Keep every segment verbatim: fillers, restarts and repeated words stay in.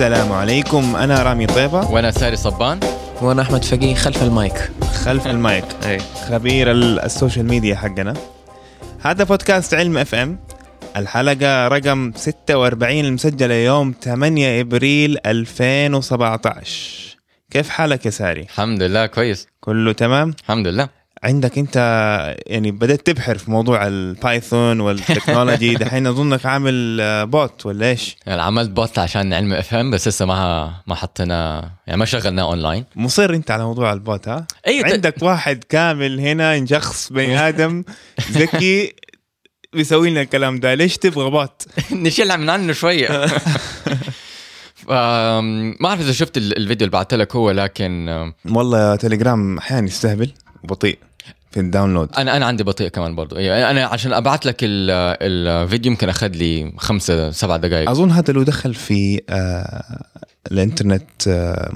السلام عليكم. أنا رامي طيبة، وأنا ساري صبان، وأنا أحمد فقيه خلف المايك خلف المايك أي. خبير السوشيال ميديا حقنا. هذا بودكاست علم اف ام، الحلقة رقم ستة وأربعين المسجلة يوم ثمانية إبريل ألفين وسبعة عشر. كيف حالك يا ساري؟ الحمد لله كويس، كله تمام الحمد لله. عندك انت يعني بدأت تبحر في موضوع البايثون والتكنولوجي دحين، اظنك عامل بوت ولا ايش؟ يعني عملت بوت عشان علم افهم، بس لسه ما ما حطينا، يعني ما شغلناه اونلاين. مصر انت على موضوع البوت؟ ها أيوة. عندك واحد كامل هنا، شخص بني ادم ذكي بيسوي لنا الكلام ده، ليش تبغى بوت؟ نشيل من عنه شويه. ما اعرف اذا شفت الفيديو اللي بعته لك هو، لكن والله تليجرام احيانا يستهبل، بطيء في الداونلود. انا انا عندي بطيء كمان برضو. ايوه انا عشان ابعت لك الفيديو يمكن اخذ لي خمسة سبعة دقائق اظن. هذا لو دخل في آه الانترنت، آه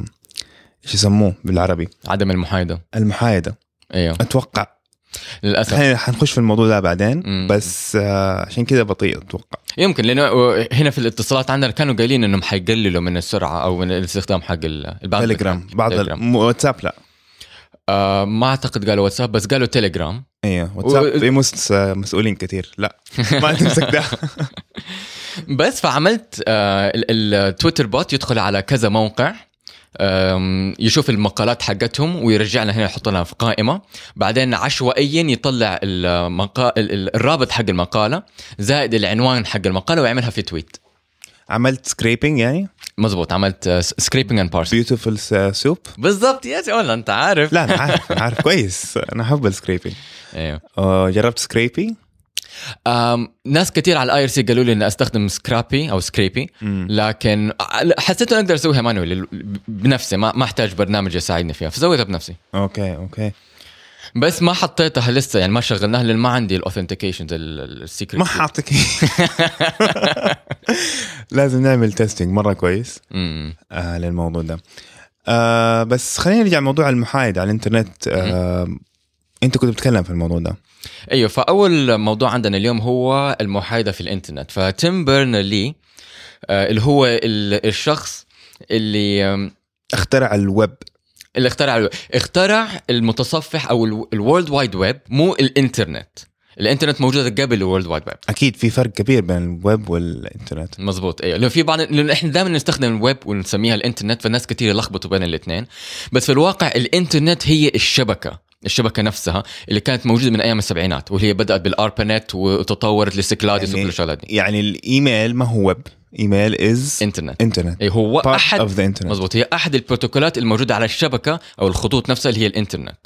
ايش يسموه بالعربي، عدم المحايده المحايده ايوه اتوقع. للاسف احنا حنخش في الموضوع ده بعدين. مم. بس آه عشان كده بطيء اتوقع، يمكن لانه هنا في الاتصالات عندنا كانوا قايلين انهم حيقللوا من السرعه او من الاستخدام حق التليجرام. بعض الواتساب لا، آه ما أعتقد قالوا واتساب، بس قالوا تيليجرام. إيه واتساب و... مسؤولين كتير، لا ما تمسك ده. بس فعملت آه التويتر بوت يدخل على كذا موقع، آه يشوف المقالات حقتهم ويرجعنا هنا، يحط لنا في قائمة، بعدين عشوائيا يطلع المقا... الرابط حق المقالة زائد العنوان حق المقالة ويعملها في تويت. عملت سكريبينج يعني؟ مزبوط، عملت سكريبينج اند بارسينج. بيوتيفل سوب بالضبط يا سي، والله انت عارف. لا انا عارف عارف كويس، انا احب السكريبينج. ايوه أه جربت سكريبي. أم ناس كتير على الاي ار سي قالوا لي ان استخدم سكرابي او سكريبي، لكن حسيت ان اقدر اسويها مانوال بنفسي، ما احتاج برنامج يساعدني فيها، فسويتها بنفسي. اوكي اوكي بس ما حطيتها لسه، يعني ما شغلناها لأن ما عندي الاوثنتيكيشن السيكريت. ما حاطك. لازم نعمل تيستينج مرة كويس آه للموضوع ده. آه بس خلينا نرجع موضوع المحايد على الانترنت. آه انت كنت بتتكلم في الموضوع ده. ايوه فاول موضوع عندنا اليوم هو المحايدة في الانترنت. فتيم بيرنر لي آه اللي هو الشخص اللي اخترع الويب، اللي اخترع اخترع المتصفح او الورلد وايد ويب، مو الانترنت. الانترنت موجوده قبل الورلد وايد ويب. اكيد في فرق كبير بين الويب والانترنت. مزبوط ايوه، لو في بعض لانه احنا دائما نستخدم الويب ونسميها الانترنت، فالناس كتير لخبطوا بين الاثنين، بس في الواقع الانترنت هي الشبكه الشبكه نفسها اللي كانت موجوده من ايام السبعينات، واللي هي بدات بالاربانت وتطورت لسكلاديس وكل الشغلات دي. يعني الايميل ما هو ويب، ايميل از انترنت انترنت هو احد مظبوط، هي احد البروتوكولات الموجوده على الشبكه او الخطوط نفسها اللي هي الانترنت.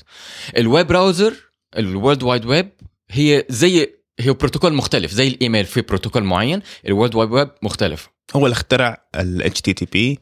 الويب براوزر الورلد وايد ويب هي زي هي بروتوكول مختلف، زي الايميل في بروتوكول معين، الورلد وايد ويب مختلف. هو اللي اخترع ال إتش تي تي بي،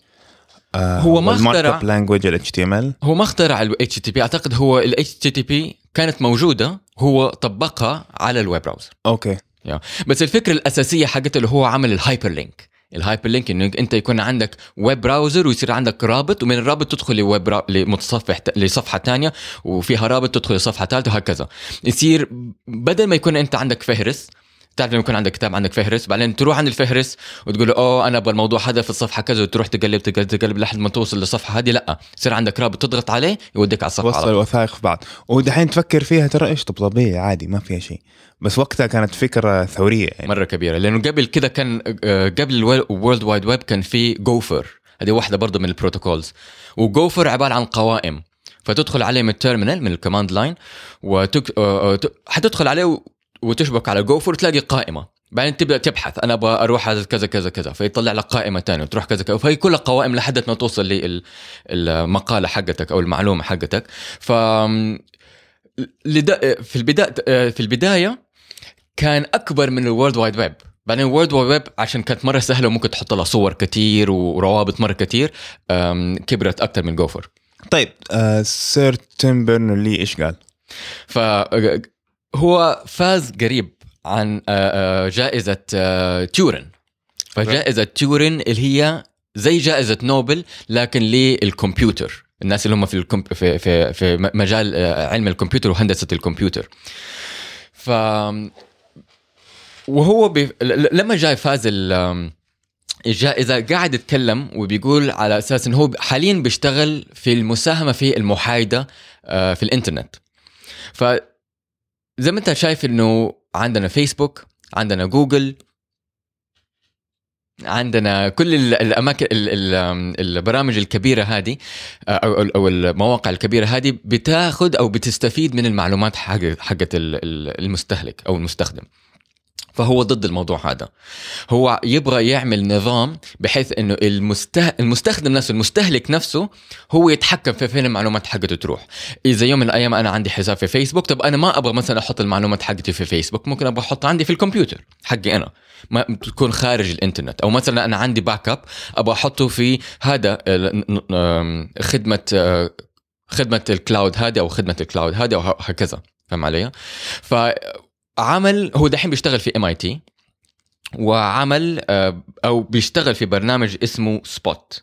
هو ما اخترع لانجويج ال إتش تي إم إل، هو ما اخترع ال إتش تي تي بي. اعتقد هو ال إتش تي تي بي كانت موجوده، هو طبقها على الويب براوزر. اوكي يا بس الفكره الاساسيه حقته اللي هو عمل الهايبر لينك. الهايبر لينك انه انت يكون عندك ويب براوزر ويصير عندك رابط، ومن الرابط تدخل لويب برا... لمتصفح لصفحه ثانيه، وفيها رابط تدخل لصفحه ثالثه وهكذا. يصير بدل ما يكون انت عندك فهرس، تعرف لما يكون عندك كتاب عندك فهرس، بعدين تروح عند الفهرس وتقول له اوه انا ابغى الموضوع هذا في الصفحه كذا، وتروح تقلب تقلب تقلب لحد ما توصل للصفحه هذه. لا، يصير عندك رابط تضغط عليه يوديك على الصفحه، توصل وثائق في بعض. ودحين تفكر فيها ترى ايش طبيعي عادي ما فيها شيء، بس وقتها كانت فكره ثوريه يعني. مره كبيره، لانه قبل كده كان قبل الورلد وايد ويب كان في جوفر، هذه واحده برضه من البروتوكولز. وجوفر عباره عن قوائم، فتدخل عليه من التيرمينال من الكوماند لاين وتك... حتدخل عليه وتشبك على جوفر وتلاقي قائمة، بعدين تبدأ تبحث أنا أبغى أروح على كذا كذا كذا، فيطلع لك قائمة تانية وتروح كذا كذا، فهي كل قوائم لحد ما توصل للمقالة حقتك أو المعلومة حقتك. ف في البداية في البداية كان أكبر من الورلد وايد ويب، بعدين الورلد وايد ويب عشان كانت مرة سهلة وممكن تحط لها صور كتير وروابط مرة كتير، كبرت أكتر من جوفر. طيب سير تيم بيرنر لي إيش قال؟ ف هو فاز قريب عن جائزة تيورين. فجائزة تيورين اللي هي زي جائزة نوبل لكن للكمبيوتر، الناس اللي هم في الكم... في في في مجال علم الكمبيوتر وهندسة الكمبيوتر. ف وهو ب... لما جاء فاز ال إذا قاعد يتكلم وبيقول على أساس أنه هو حاليا بيشتغل في المساهمة في المحايدة في الإنترنت. فزي ما أنت شايف أنه عندنا فيسبوك، عندنا جوجل، عندنا كل الأماكن البرامج الكبيرة هذه أو المواقع الكبيرة هذه بتاخد أو بتستفيد من المعلومات حقت المستهلك أو المستخدم. فهو ضد الموضوع هذا، هو يبغى يعمل نظام بحيث انه المسته... المستخدم نفسه، المستهلك نفسه هو يتحكم في فين المعلومات حقته تروح. اذا يوم من الايام انا عندي حساب في فيسبوك، طب انا ما ابغى مثلا احط المعلومات حقتي في فيسبوك، ممكن ابغى احطها عندي في الكمبيوتر حقي انا، ما تكون خارج الانترنت. او مثلا انا عندي باك اب ابغى احطه في هذا خدمه خدمه الكلاود هذه او خدمه الكلاود هذه او هكذا، فهم علي؟ ف عمل هو دحين بيشتغل في ام اي تي، وعمل او بيشتغل في برنامج اسمه سبوت.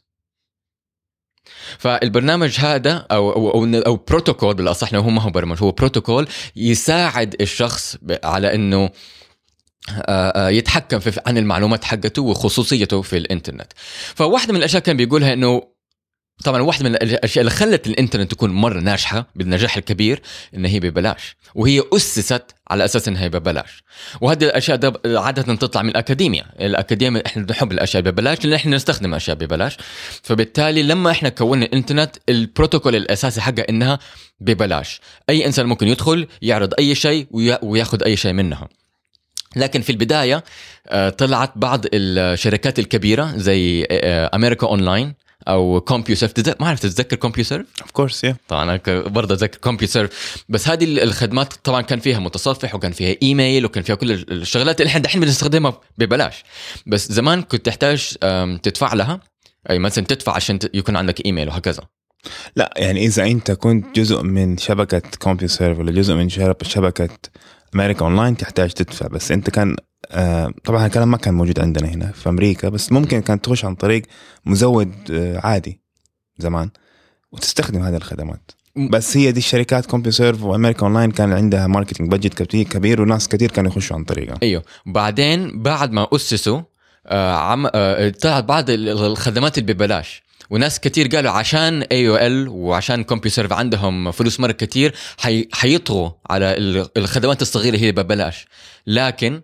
فالبرنامج هذا او او او بروتوكول بالاصح، هو ما هو برنامج، هو بروتوكول يساعد الشخص على انه يتحكم في عن المعلومات حقته وخصوصيته في الانترنت. فواحده من الاشياء كان بيقولها انه طبعا واحدة من الأشياء اللي خلت الإنترنت تكون مرة ناجحة بالنجاح الكبير إن هي ببلاش، وهي أسست على أساس إنها ببلاش. وهذه الأشياء عادة تطلع من الأكاديمية، الأكاديمية إحنا نحب الأشياء ببلاش لأن إحنا نستخدم أشياء ببلاش. فبالتالي لما إحنا كوننا الإنترنت البروتوكول الأساسي حقه إنها ببلاش، أي إنسان ممكن يدخل يعرض أي شيء ويأخذ أي شيء منها. لكن في البداية طلعت بعض الشركات الكبيرة زي أمريكا أونلاين او كومبيوسيرف، ما عرفت تتذكر كومبيوسيرف؟ اوف كورس يا طبعا انا برضه اتذكر كومبيوسيرف، بس هذه الخدمات طبعا كان فيها متصفح وكان فيها ايميل وكان فيها كل الشغلات اللي احنا دحين بنستخدمها ببلاش. بس زمان كنت تحتاج تدفع لها، اي مثلا تدفع عشان يكون عندك ايميل وهكذا. لا يعني اذا انت كنت جزء من شبكه كومبيوسيرف ولا جزء من شبكه امريكا اونلاين تحتاج تدفع. بس انت كان آه طبعا الكلام ما كان موجود عندنا هنا في أمريكا، بس ممكن كانت تخش عن طريق مزود آه عادي زمان وتستخدم هذه الخدمات. بس هي دي الشركات كومبيوسيرف وأمريكا أونلاين كان عندها ماركتينج بادجت كتير كبير وناس كتير كانوا يخشوا عن طريقها. أيوه، بعدين بعد ما أسسوا آه عم آه طلعت بعض الخدمات اللي ببلاش، وناس كتير قالوا عشان إيه أو إل وعشان كومبيوسيرف عندهم فلوس مرة كتير حي حيطغوا على الخدمات الصغيرة هي ببلاش. لكن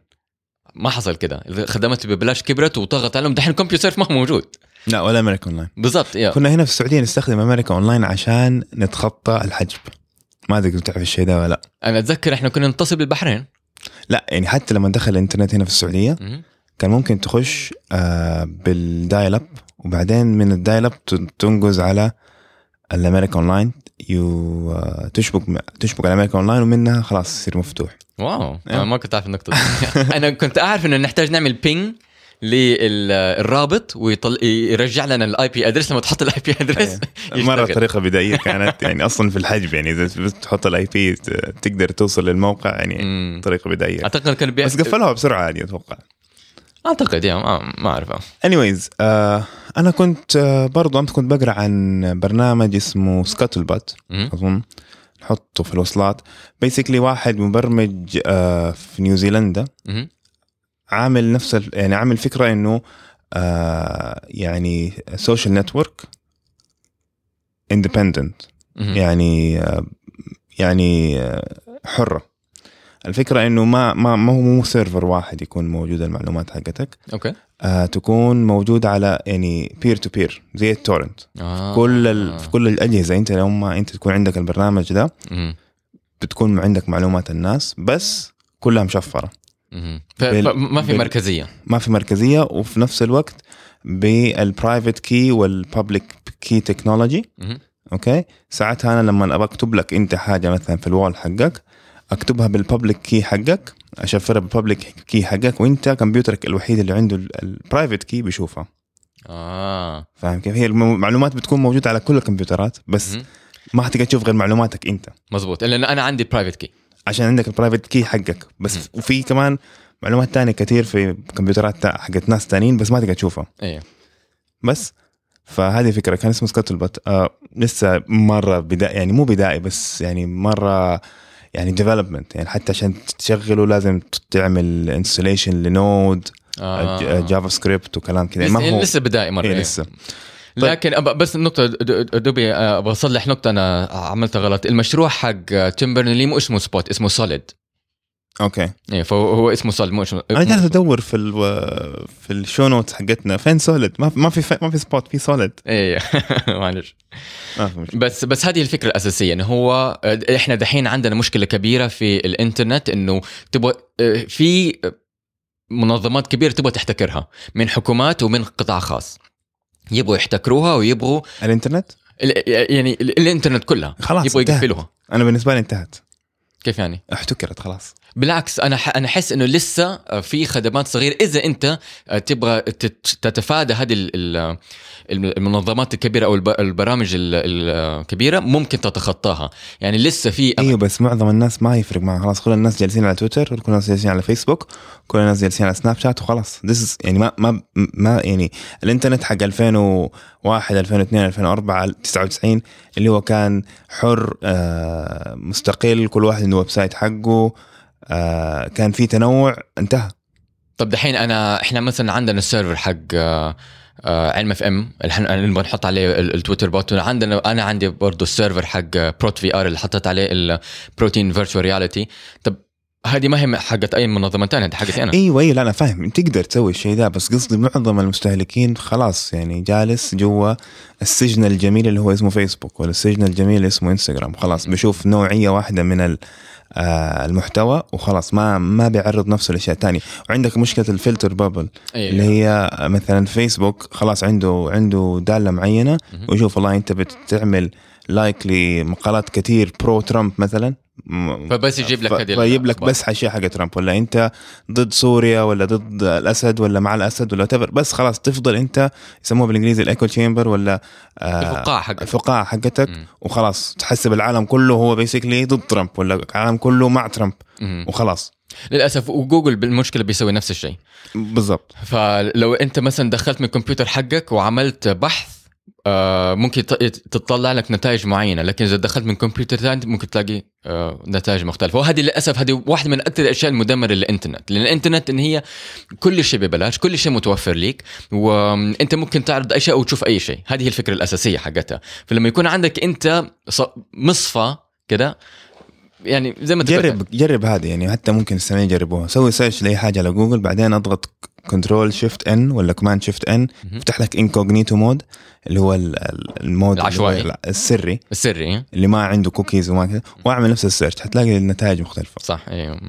ما حصل كده، خدمات ببلاش كبرت وطغت عليهم. دحين كومبيوسيرف ما هو موجود، لا ولا أمريكا أونلاين بالضبط. يا كنا هنا في السعودية نستخدم أمريكا أونلاين عشان نتخطى الحجب، ما أدري تعرف الشيء ده ولا؟ أنا أتذكر إحنا كنا نتصل بالبحرين. لا يعني حتى لما دخل الإنترنت هنا في السعودية م- كان ممكن تخش آه بالدايل أب، وبعدين من الدايل أب تنجز على الأمريكا أونلاين، يو تشبك تشبك على أمريكا أونلاين ومنها خلاص يصير مفتوح. واو يعني. أنا ما كنت أعرف النقطة دي. أنا كنت أعرف إنه نحتاج نعمل بينج للرابط ويطل يرجع لنا الآي بي أدرس لما تحط الآي بي أدرس. مرة طريقة بدائية كانت يعني أصلا في الحجب، يعني إذا بس تحط الآي بي تقدر توصل للموقع، يعني م. طريقة بدائية أعتقد كان بيع... بس قفلوها بسرعة عادي أتوقع، أعتقد يعني ما أعرفه. anyways آه أنا كنت آه برضو أمس كنت بقرأ عن برنامج اسمه سكاتلبات، أظن نحطه في الوصلات. basically واحد مبرمج آه في نيوزيلندا م-م. عامل نفس يعني عامل فكرة إنه آه يعني social network independent م-م. يعني آه يعني آه حرة. الفكرة إنه ما ما ما هو مو سيرفر واحد يكون موجود المعلومات حقتك، أوكي آه تكون موجود على يعني peer to peer زي التورنت. آه. كل ال... في كل الأجهزة أنت لو ما أنت تكون عندك البرنامج ده م- بتكون عندك معلومات الناس بس كلها مشفرة، م- ف... بال... ما في مركزية، بال... ما في مركزية. وفي نفس الوقت بالprivate key والpublic key technology م- أوكي ساعتها أنا لما أكتب لك أنت حاجة مثلا في الوال حقك اكتبها بالبابليك كي حقك، اشفرها بالبابليك كي حقك، وانت كمبيوترك الوحيد اللي عنده البرايفت كي بيشوفها. اه فاهم كيف؟ هي المعلومات بتكون موجوده على كل الكمبيوترات بس م- ما حتقدر تشوف غير معلوماتك انت. مزبوط، لان انا عندي برايفت كي عشان عندك البرايفت كي حقك بس م- وفي كمان معلومات تانية كتير في كمبيوترات حقت ناس تانيين بس ما تقدر تشوفها. ايوه بس فهذه فكره كان اسمه سكاتلبوت. آه لسه مره بدايه، يعني مو بدايه بس يعني مره يعني development، يعني حتى عشان تشغله لازم تعمل installation لنود آه. جافا سكريبت وكلام كده ما هو لسه بدائي مرة إيه لسه. لكن بس النقطة دوبي بصلح نقطة أنا عملتها غلط. المشروع حق تيم برنرلي مو اسمه سبوت, اسمه سوليد. اوكي ايه فهو اسمه سوليد مو اسمه. انا قاعد ادور في ال في الشو نوتس حقتنا فين سوليد, ما في ما في ما في سبوت, في سوليد. ايه معلش بس بس هذه الفكرة الأساسية انه هو احنا دحين عندنا مشكلة كبيرة في الانترنت انه تبغى في منظمات كبيرة تبغى تحتكرها من حكومات ومن قطاع خاص, يبغوا يحتكروها ويبغوا الانترنت يعني الانترنت كلها يبغوا يقفلوها. انا بالنسبة لي انتهت. كيف يعني احتكرت خلاص؟ بالعكس انا ح... انا حس انه لسه في خدمات صغيره. اذا انت تبغى تتفادى هذه المنظمات الكبيره او البرامج الكبيره ممكن تتخطاها, يعني لسه في أم... ايوه بس معظم الناس ما يفرق معها خلاص. كل الناس جالسين على تويتر, كل الناس جالسين على فيسبوك, كل الناس جالسين على سناب شات وخلاص. ذس يعني ما ما ما يعني الانترنت حق ألفين وواحد ألفين واثنين ألفين وأربعة تسعة وتسعين اللي هو كان حر آه مستقل, كل واحد عنده ويب سايت حقه, آه كان في تنوع, انتهى. طب دحين انا احنا مثلا عندنا السيرفر حق آه علم اف ام اللي بنحط عليه التويتر بوت, عندنا انا عندي برضو السيرفر حق بروت في ار اللي حطت عليه البروتين فيرتشوال رياليتي. طب هذه ما هي حقت اي منظمه ثانيه, حقت انا. ايوه ايوه لا انا فاهم تقدر تسوي الشيء ده, بس قصدي معظم المستهلكين خلاص يعني جالس جوا السجن الجميل اللي هو اسمه فيسبوك ولا السجن الجميل اللي اسمه انستغرام. خلاص بشوف نوعيه واحده من ال آه المحتوى وخلاص, ما ما بيعرض نفسه لأشياء تانية. وعندك مشكلة الفلتر بابل أيه اللي هي مثلا فيسبوك خلاص عنده عنده دالة معينة ويشوف والله أنت بتعمل لايك لمقالات كتير برو ترامب مثلا, فبس يجيب لك هذه, يجيب لك بس أشياء حق ترامب, ولا أنت ضد سوريا ولا ضد الأسد ولا مع الأسد ولا تبر, بس خلاص تفضل أنت يسموه بالإنجليزي الإيكو تشامبر ولا الفقاعة حقتك, الفقاعة حقتك وخلاص تحسب العالم كله هو بيسكلي ضد ترامب ولا العالم كله مع ترامب وخلاص. للأسف وجوجل بالمشكلة بيسوي نفس الشيء بالضبط. فلو أنت مثلا دخلت من الكمبيوتر حقك وعملت بحث ممكن تطلع لك نتائج معينة, لكن إذا دخلت من كمبيوتر ثاني ممكن تلاقي نتائج مختلفة. وهذه للأسف هذه واحدة من أكثر الأشياء المدمرة للإنترنت, لأن الإنترنت إن هي كل شيء ببلاش, كل شيء متوفر لك, وأنت ممكن تعرض أي شيء أو تشوف أي شيء. هذه الفكرة الأساسية حقتها. فلما يكون عندك أنت مصفى كده يعني زي ما جرب جرب هذه يعني, حتى ممكن السنة يجربوها. سوي سيرش لأي حاجة على جوجل, بعدين أضغط كنترول شيفت ان ولا كمان شيفت ان, يفتح لك انكوغنيتو مود اللي هو المود العشوائي السري السري اللي ما عنده كوكيز وما كذا, واعمل نفس السيرش حتلاقي النتائج مختلفة. صح ايوه.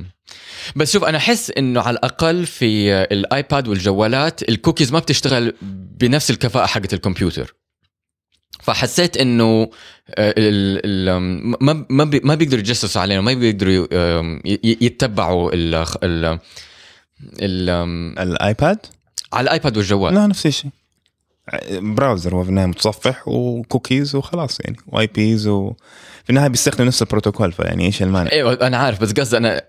بس شوف انا احس انه على الاقل في الايباد والجوالات الكوكيز ما بتشتغل بنفس الكفاءة حقت الكمبيوتر, فحسيت انه ما ما بيقدروا يتجسسوا علينا, ما بيقدروا يتبعوا ال الايباد على الايباد والجوال. لا نفس الشيء, براوزر وفينها متصفح وكوكيز وخلاص يعني, واي بيز وفي النهايه بيستخدموا نفس البروتوكول, فيعني ايش المانع؟ ايوه انا عارف, بس قصدي انا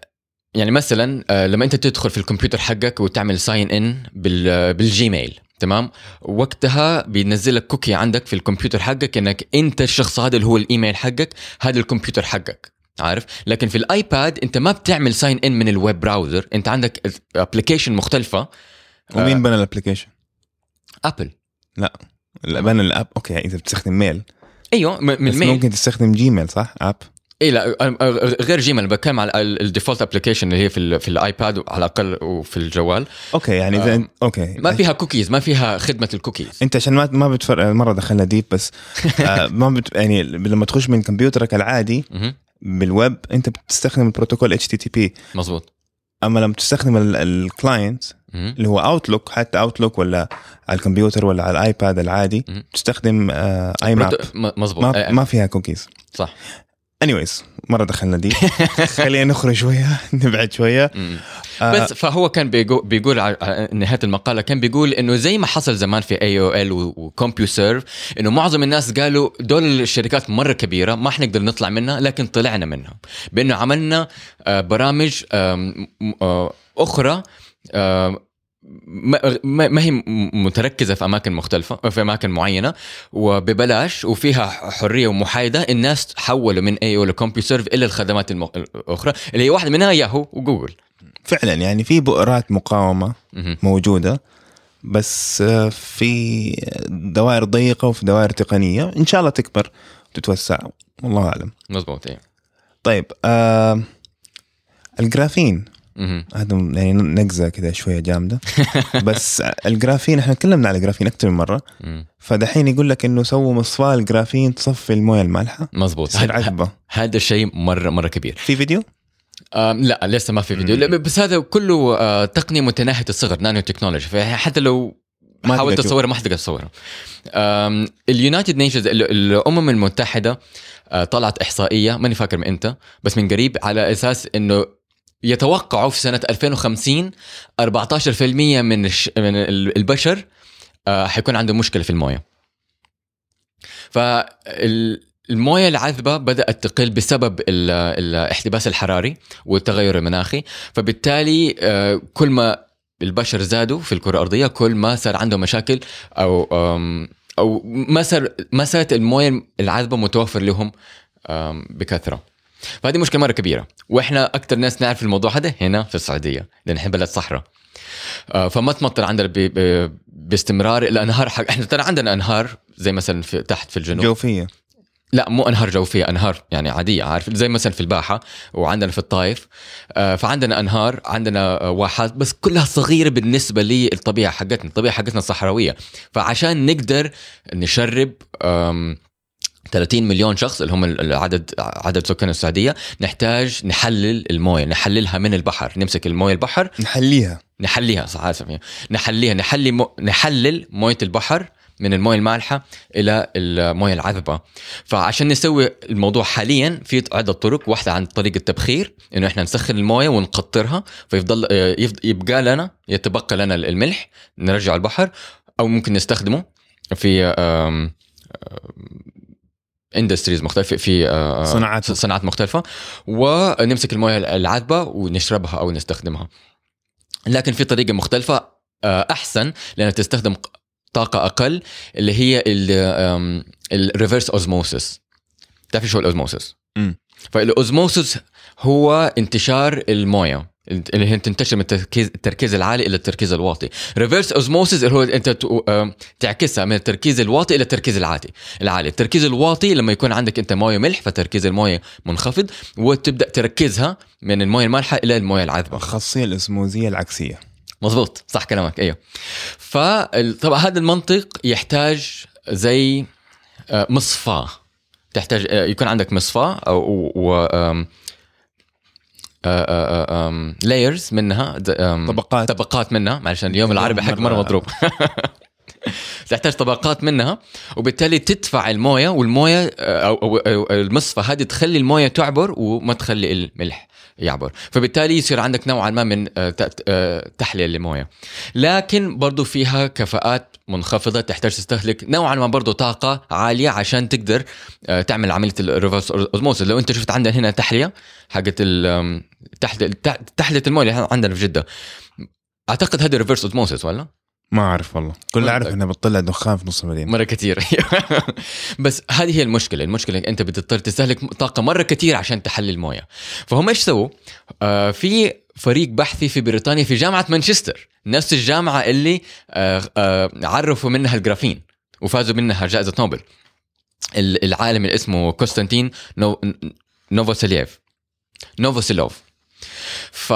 يعني مثلا لما انت تدخل في الكمبيوتر حقك وتعمل ساين ان بالجيميل تمام, وقتها بينزل لك كوكي عندك في الكمبيوتر حقك انك انت الشخص هذا اللي هو الايميل حقك, هذا الكمبيوتر حقك عارف. لكن في الايباد انت ما بتعمل ساين ان من الويب براوزر, انت عندك ابلكيشن مختلفه. ومين بنى الابلكيشن؟ ابل. لا لا بنى الاب. اوكي اذا بتستخدم ميل ايوه من الميل, ممكن تستخدم جيميل صح اب. اي لا غير جيميل, بكلم على الديفولت ابلكيشن اللي هي في في الايباد على الاقل وفي الجوال. اوكي يعني اذا اوكي ما فيها كوكيز, ما فيها خدمه الكوكيز. انت عشان ما ما بتفرق, مره دخلنا ديب بس آه ما بت... يعني لما تخش من كمبيوترك العادي بالويب انت بتستخدم البروتوكول إتش تي تي بي مظبوط, اما لما تستخدم الكلاينت اللي هو اوتلوك, حتى اوتلوك ولا على الكمبيوتر ولا على الايباد العادي م-م. تستخدم آه اي ماب مظبوط, ما, ما فيها كوكيز صح. anyways مره دخلنا دي, خلينا نخرج شويه نبعد شويه آه بس. فهو كان بيقول, بيقول على نهايه المقاله كان بيقول انه زي ما حصل زمان في إيه أو إل وكمبيوسيرف انه معظم الناس قالوا دول الشركات مره كبيره ما حنقدر نطلع منها, لكن طلعنا منها بانه عملنا برامج اخرى ما ما هي متركزة في أماكن مختلفة, في أماكن معينة وببلاش وفيها حرية ومحايدة. الناس حولوا من أي أو لكمبيوسيرف إلى الخدمات الأخرى اللي هي واحدة منها ياهو وجوجل. فعلا يعني في بؤرات مقاومة موجودة بس في دوائر ضيقة وفي دوائر تقنية إن شاء الله تكبر وتتوسع والله أعلم. مظبوط. طيب آه الجرافين هذا يعني نقزة كده شوية جامدة بس الجرافين احنا تكلمنا على الجرافين أكثر من مرة فدحين يقول لك إنه سووا مصفاة الجرافين تصفي الموية المالحة. مظبوط. هذا الشيء مرة مرة كبير. في فيديو؟ لا لسه ما في فيديو بس هذا كله تقنية متناهية الصغر نانو تكنولوجي فحتى لو حاولت تصوره ما حتقدر تصوره. اليونايتد نيشنز الأمم المتحدة طلعت إحصائية ماني فاكر من أنت بس من قريب على أساس إنه يتوقعوا في سنة ألفين وخمسين أربعة عشر بالمئة من من البشر حيكون عنده مشكلة في الموية. فالموية العذبة بدأت تقل بسبب الاحتباس الحراري والتغير المناخي فبالتالي كل ما البشر زادوا في الكرة الأرضية كل ما صار عنده مشاكل أو أو ما صار ما صارت الموية العذبة متوفر لهم بكثرة. فهذه مشكلة مرة كبيرة وإحنا أكتر ناس نعرف الموضوع هذا هنا في السعودية لأن إحنا بلد صحراء فما تمطر عندنا باستمرار إلا أنهار حق إحنا ترى عندنا أنهار زي مثلا في تحت في الجنوب جوفية لا مو أنهار جوفية أنهار يعني عادية عارف زي مثلا في الباحة وعندنا في الطائف فعندنا أنهار عندنا واحات بس كلها صغيرة بالنسبة للطبيعة حقتنا. الطبيعة حقتنا صحراوية فعشان نقدر نشرب ثلاثين مليون شخص اللي هم العدد عدد سكان السعودية نحتاج نحلل المويه نحللها من البحر نمسك المويه البحر نحليها نحليها صح اسمي نحليها نحلي مو... نحلل مويه البحر من المويه المالحة إلى المويه العذبة. فعشان نسوي الموضوع حاليا في عدة طرق واحدة عن طريق التبخير إنه إحنا نسخن المويه ونقطرها فيفضل يبقى لنا يتبقى لنا الملح نرجع البحر أو ممكن نستخدمه في أم... اندستريز مختلفة في صناعات صناعات مختلفة ونمسك المويه العذبة ونشربها أو نستخدمها. لكن في طريقة مختلفة أحسن لأنها تستخدم طاقة أقل اللي هي الريفرس اوزموسيس. تعرف شو الأوزموسيس؟ فالأوزموسيس هو انتشار المويه اللي هي تنتشر من التركيز العالي إلى التركيز الواطي. ريفيرس أوزموسيس هو أنت تعكسها من التركيز الواطي إلى التركيز العالي. العالي التركيز الواطي لما يكون عندك أنت موية ملح فتركيز الموية منخفض وتبدأ تركزها من الموية المالحة إلى الموية العذبة. خاصية الأسموزية العكسية. مظبوط صح كلامك أيوه. فطبعا هذا المنطق يحتاج زي مصفاة تحتاج يكون عندك مصفاة أو و لايرز منها طبقات طبقات منها علشان اليوم العربي حق مرة مضروب تحتاج طبقات منها وبالتالي تدفع المويه والمويه او المصفى هذه تخلي المويه تعبر وما تخلي الملح يعبر فبالتالي يصير عندك نوعا ما من تحليه للمويه. لكن برضو فيها كفاءات منخفضه تحتاج تستهلك نوعا ما برضو طاقه عاليه عشان تقدر تعمل عمليه الريفرس اوزموسيس. لو انت شفت عندنا هنا تحليه حقت تحليه المويه عندنا في جده اعتقد هذا ريفرس اوزموسيس ولا ما أعرف والله كل أعرف أنها بتطلع دخان في نص المدينة مرة كتير بس هذه هي المشكلة. المشكلة أنت بتضطر تستهلك طاقة مرة كتير عشان تحلل الموية. فهم إيش سووا؟ آه في فريق بحثي في بريطانيا في جامعة مانشستر نفس الجامعة اللي آه آه عرفوا منها الجرافين وفازوا منها جائزة نوبل العالم اللي اسمه كونستانتين نو... نوفوسيليف نوفوسيلوف ف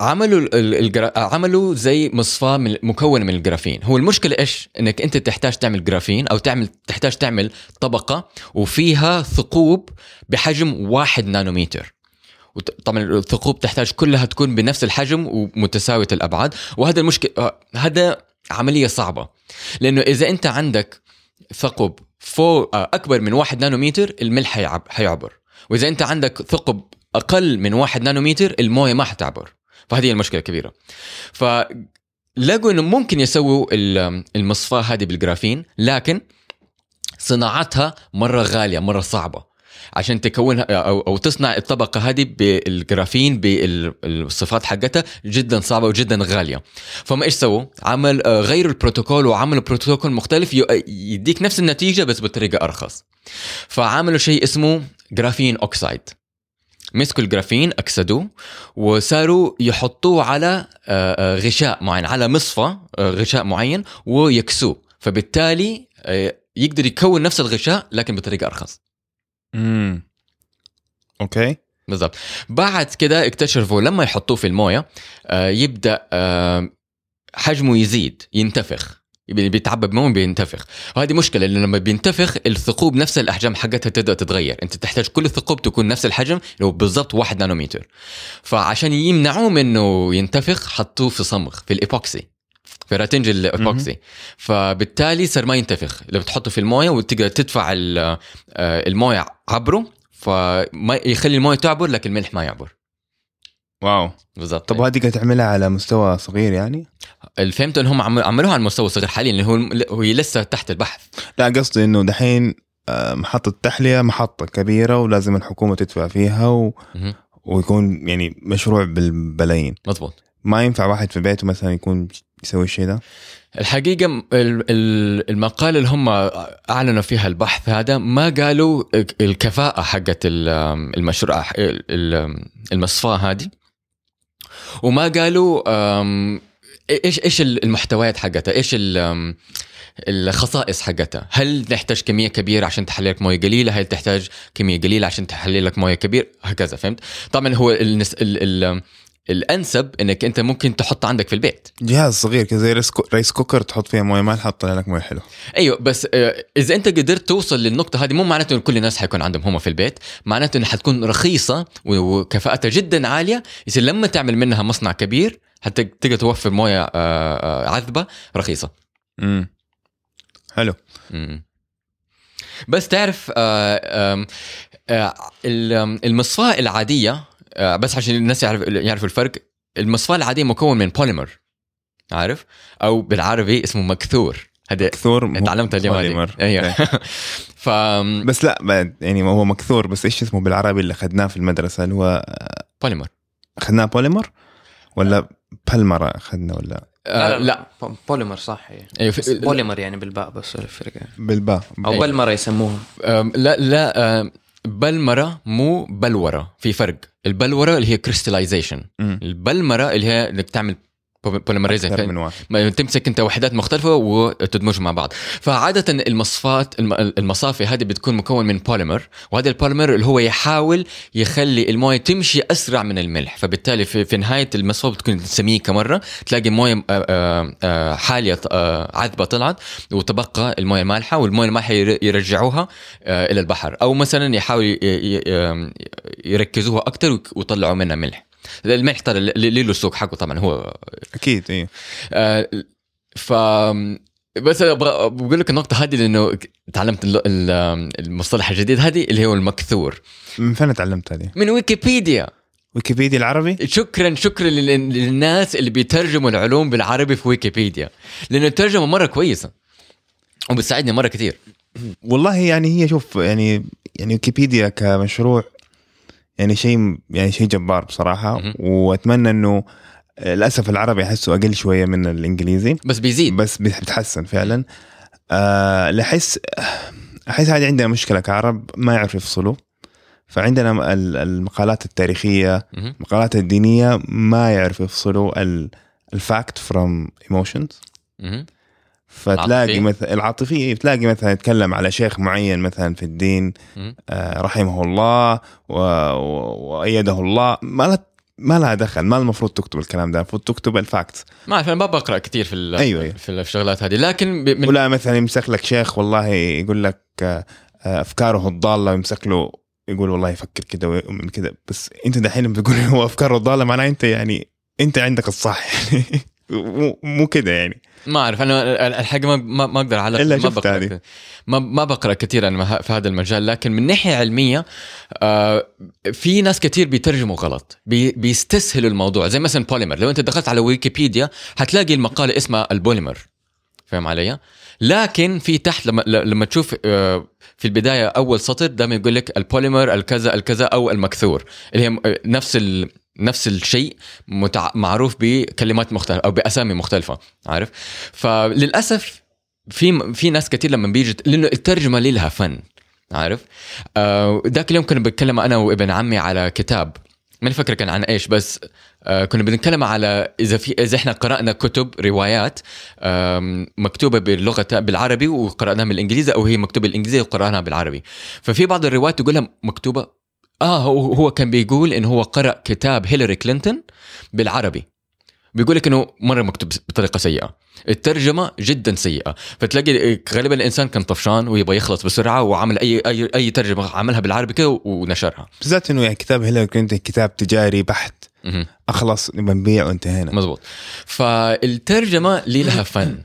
عملوا الجرا... عملوا زي مصفاة من... مكون من الجرافين. هو المشكلة إيش إنك أنت تحتاج تعمل جرافين أو تعمل تحتاج تعمل طبقة وفيها ثقوب بحجم واحد نانومتر وطبعا الثقوب تحتاج كلها تكون بنفس الحجم ومتساوية الأبعاد وهذا المشكلة هذا عملية صعبة لأنه إذا أنت عندك ثقب فوق أكبر من واحد نانومتر الملح هيعب... هيعبر وإذا أنت عندك ثقب أقل من واحد نانومتر الموية ما هتعبر. فهذه المشكلة كبيرة. فلقوا إنه ممكن يسووا المصفاة هذه بالجرافين لكن صناعتها مرة غالية مرة صعبة عشان تكونها أو, أو تصنع الطبقة هذه بالجرافين بالصفات حقتها جدا صعبة وجدا غالية. فما إيش سووا؟ عمل غير البروتوكول وعملوا بروتوكول مختلف يديك نفس النتيجة بس بطريقة أرخص. فعملوا شيء اسمه جرافين اوكسايد مسكوا الجرافين أكسدوه وصاروا يحطوه على غشاء معين، على مصفى غشاء معين ويكسوه، فبالتالي يقدر يكون نفس الغشاء لكن بطريقة أرخص. امم اوكي بالضبط. بعد كده اكتشفوا لما يحطوه في المويه يبدأ حجمه يزيد، ينتفخ، بيتعبى بمويه بينتفخ، وهذه مشكلة لأنه لما بينتفخ الثقوب نفس الأحجام حقتها تبدأ تتغير، أنت تحتاج كل الثقوب تكون نفس الحجم لو بالضبط واحد نانومتر. فعشان يمنعوه منه ينتفخ حطوه في صمغ، في الإيبوكسي، في راتنج الإيبوكسي، فبالتالي صار ما ينتفخ. لو بتحطه في المويه وتقدر تدفع المويه عبره، فما يخلي المويه تعبر لكن الملح ما يعبر. واو بالضبط. طب وهذه تعملها على مستوى صغير يعني؟ الفهمت ان هم عملوها على مستوى صغير حاليا اللي هو هي لسه تحت البحث. لا قصدي انه دحين محطة تحلية محطة كبيرة ولازم الحكومة تدفع فيها و... ويكون يعني مشروع بالبلايين. مضبوط. ما ينفع واحد في بيته مثلا يكون يسوي الشيء ده. الحقيقة المقال اللي هم أعلنوا فيها البحث هذا ما قالوا الكفاءة حقت المشروع المصفاة هذه، وما قالوا إيش إيش المحتويات حقتها، إيش الخصائص حقتها. هل تحتاج كمية كبيرة عشان تحلل لك موية قليلة؟ هل تحتاج كمية قليلة عشان تحلل لك موية كبيرة؟ هكذا. فهمت؟ طبعا هو النس ال ال الأنسب إنك أنت ممكن تحط عندك في البيت جهاز صغير كذا زي ريس كوكر تحط فيها مويه مالحة تطلع لك مويه حلو. أيوة بس إذا أنت قدرت توصل للنقطة هذه مو معناته إن كل الناس حيكون عندهم هما في البيت، معناته إن حتكون رخيصة وكفاءتها جدا عالية، يصير لما تعمل منها مصنع كبير حتى تقدر توفر مويه عذبة رخيصة. أمم حلو. أمم بس تعرف المصفاة العادية، بس عشان الناس يعرفوا يعرف الفرق، المصفاة العادية مكون من بوليمر، عارف، أو بالعربي اسمه مكثور. هذا مكثور تعلمته اليوم. أيوة. ف... بس لا يعني هو مكثور، بس إيش اسمه بالعربي اللي خدناه في المدرسة اللي هو بوليمر؟ خدناه بوليمر ولا بالمرة خدنا ولا آه لا بوليمر صح. أيوة. بوليمر يعني بالباء، بس الفرق بالباء أو أيوة. بالمرة يسموها. آه لا لا آه بلمرة مو بلورة، في فرق. البلورة اللي هي كريستاليزيشن، البلمرة اللي هي انك تعمل بوليمرايزيشن، تمسك انت وحدات مختلفة وتدمجهم مع بعض. فعادة المصفات المصافي هذه بتكون مكون من بوليمر، وهذا البوليمر اللي هو يحاول يخلي المويه تمشي اسرع من الملح، فبالتالي في, في نهاية المصفاة بتكون سميكة مرة، تلاقي مويه حالية عذبة طلعت وتبقى المويه المالحة، والمويه المالحة يرجعوها الى البحر، او مثلا يحاول يركزوها اكتر ويطلعوا منها ملح. الملح ترى اللي له السوق حقه طبعا هو اكيد. ايه آه ف بس بقول لك النقطه هذه لانه تعلمت المصطلح الجديد هذه اللي هو المكثور. من فين تعلمت هذه؟ من ويكيبيديا. ويكيبيديا العربي. شكرا شكرا للناس اللي بيترجموا العلوم بالعربي في ويكيبيديا، لانه الترجمه مره كويسه وبتساعدني مره كثير والله. يعني هي شوف يعني يعني ويكيبيديا كمشروع يعني شيء يعني شيء جبار بصراحة. وأتمنى إنه للأسف العربي أحسه أقل شوية من الإنجليزي، بس بيزيد، بس بتحسن فعلا. أه لحس أحس هذه عندنا مشكلة كعرب ما يعرف يفصلوا، فعندنا المقالات التاريخية المقالات الدينية ما يعرف يفصلوا الفاكت from emotions. فتلاقي مثلا العاطفية تلاقي مثلا يتكلم على شيخ معين مثلا في الدين آه رحمه الله وأيده الله، ما لا ما لا دخل، ما المفروض تكتب الكلام ده، المفروض تكتب الفاكت. ما أعرف، أنا ما بقرأ كتير في أيوة. في الشغلات هذه، لكن من... ولا مثلا يمسك لك شيخ والله يقول لك أفكاره الضالة، ويمسك له يقول والله يفكر كده ويؤمن كده، بس أنت دحين بتقول هو أفكاره الضالة، معناه أنت يعني أنت عندك الصح يعني مو مو كده يعني. ما أعرف أنا الحقيقة ما ما أقدر على ما بقرأ ما ما بقرأ كثير أنا في هذا المجال، لكن من ناحية علمية في ناس كثير بيترجموا غلط، بيستسهلوا الموضوع. زي مثلا بوليمر، لو أنت دخلت على ويكيبيديا هتلاقي المقال اسمه البوليمر، فهم عليا؟ لكن في تحت لما لما تشوف في البداية أول سطر دائما يقول لك البوليمر الكذا الكذا أو المكثور، اللي هي نفس ال نفس الشيء متع... معروف بكلمات مختلفة أو بأسامي مختلفة، عارف. فللأسف في في ناس كتير لما بيجي، لأنه الترجمة لها فن، عارف. آه ذاك اليوم كنا بنتكلم انا وابن عمي على كتاب ما الفكرة كان عن ايش بس آه كنا بنتكلم على اذا في اذا احنا قرأنا كتب روايات آه مكتوبة باللغة بالعربي وقرأناها بالانجليزي او هي مكتوبة بالانجليزي وقرأناها بالعربي. ففي بعض الروايات تقولها مكتوبة اه هو, هو كان بيقول ان هو قرأ كتاب هيلاري كلينتون بالعربي بيقول لك انه مره مكتوب بطريقه سيئه الترجمه جدا سيئه. فتلاقي غالبا الانسان كان طفشان ويبغى يخلص بسرعه وعمل اي اي اي ترجمه عملها بالعربي كده ونشرها. بالذات انه يعني كتاب هيلاري كلينتون كتاب تجاري بحت م-م. اخلص بنبيع وانتهينا مزبوط. فالترجمه لي لها فن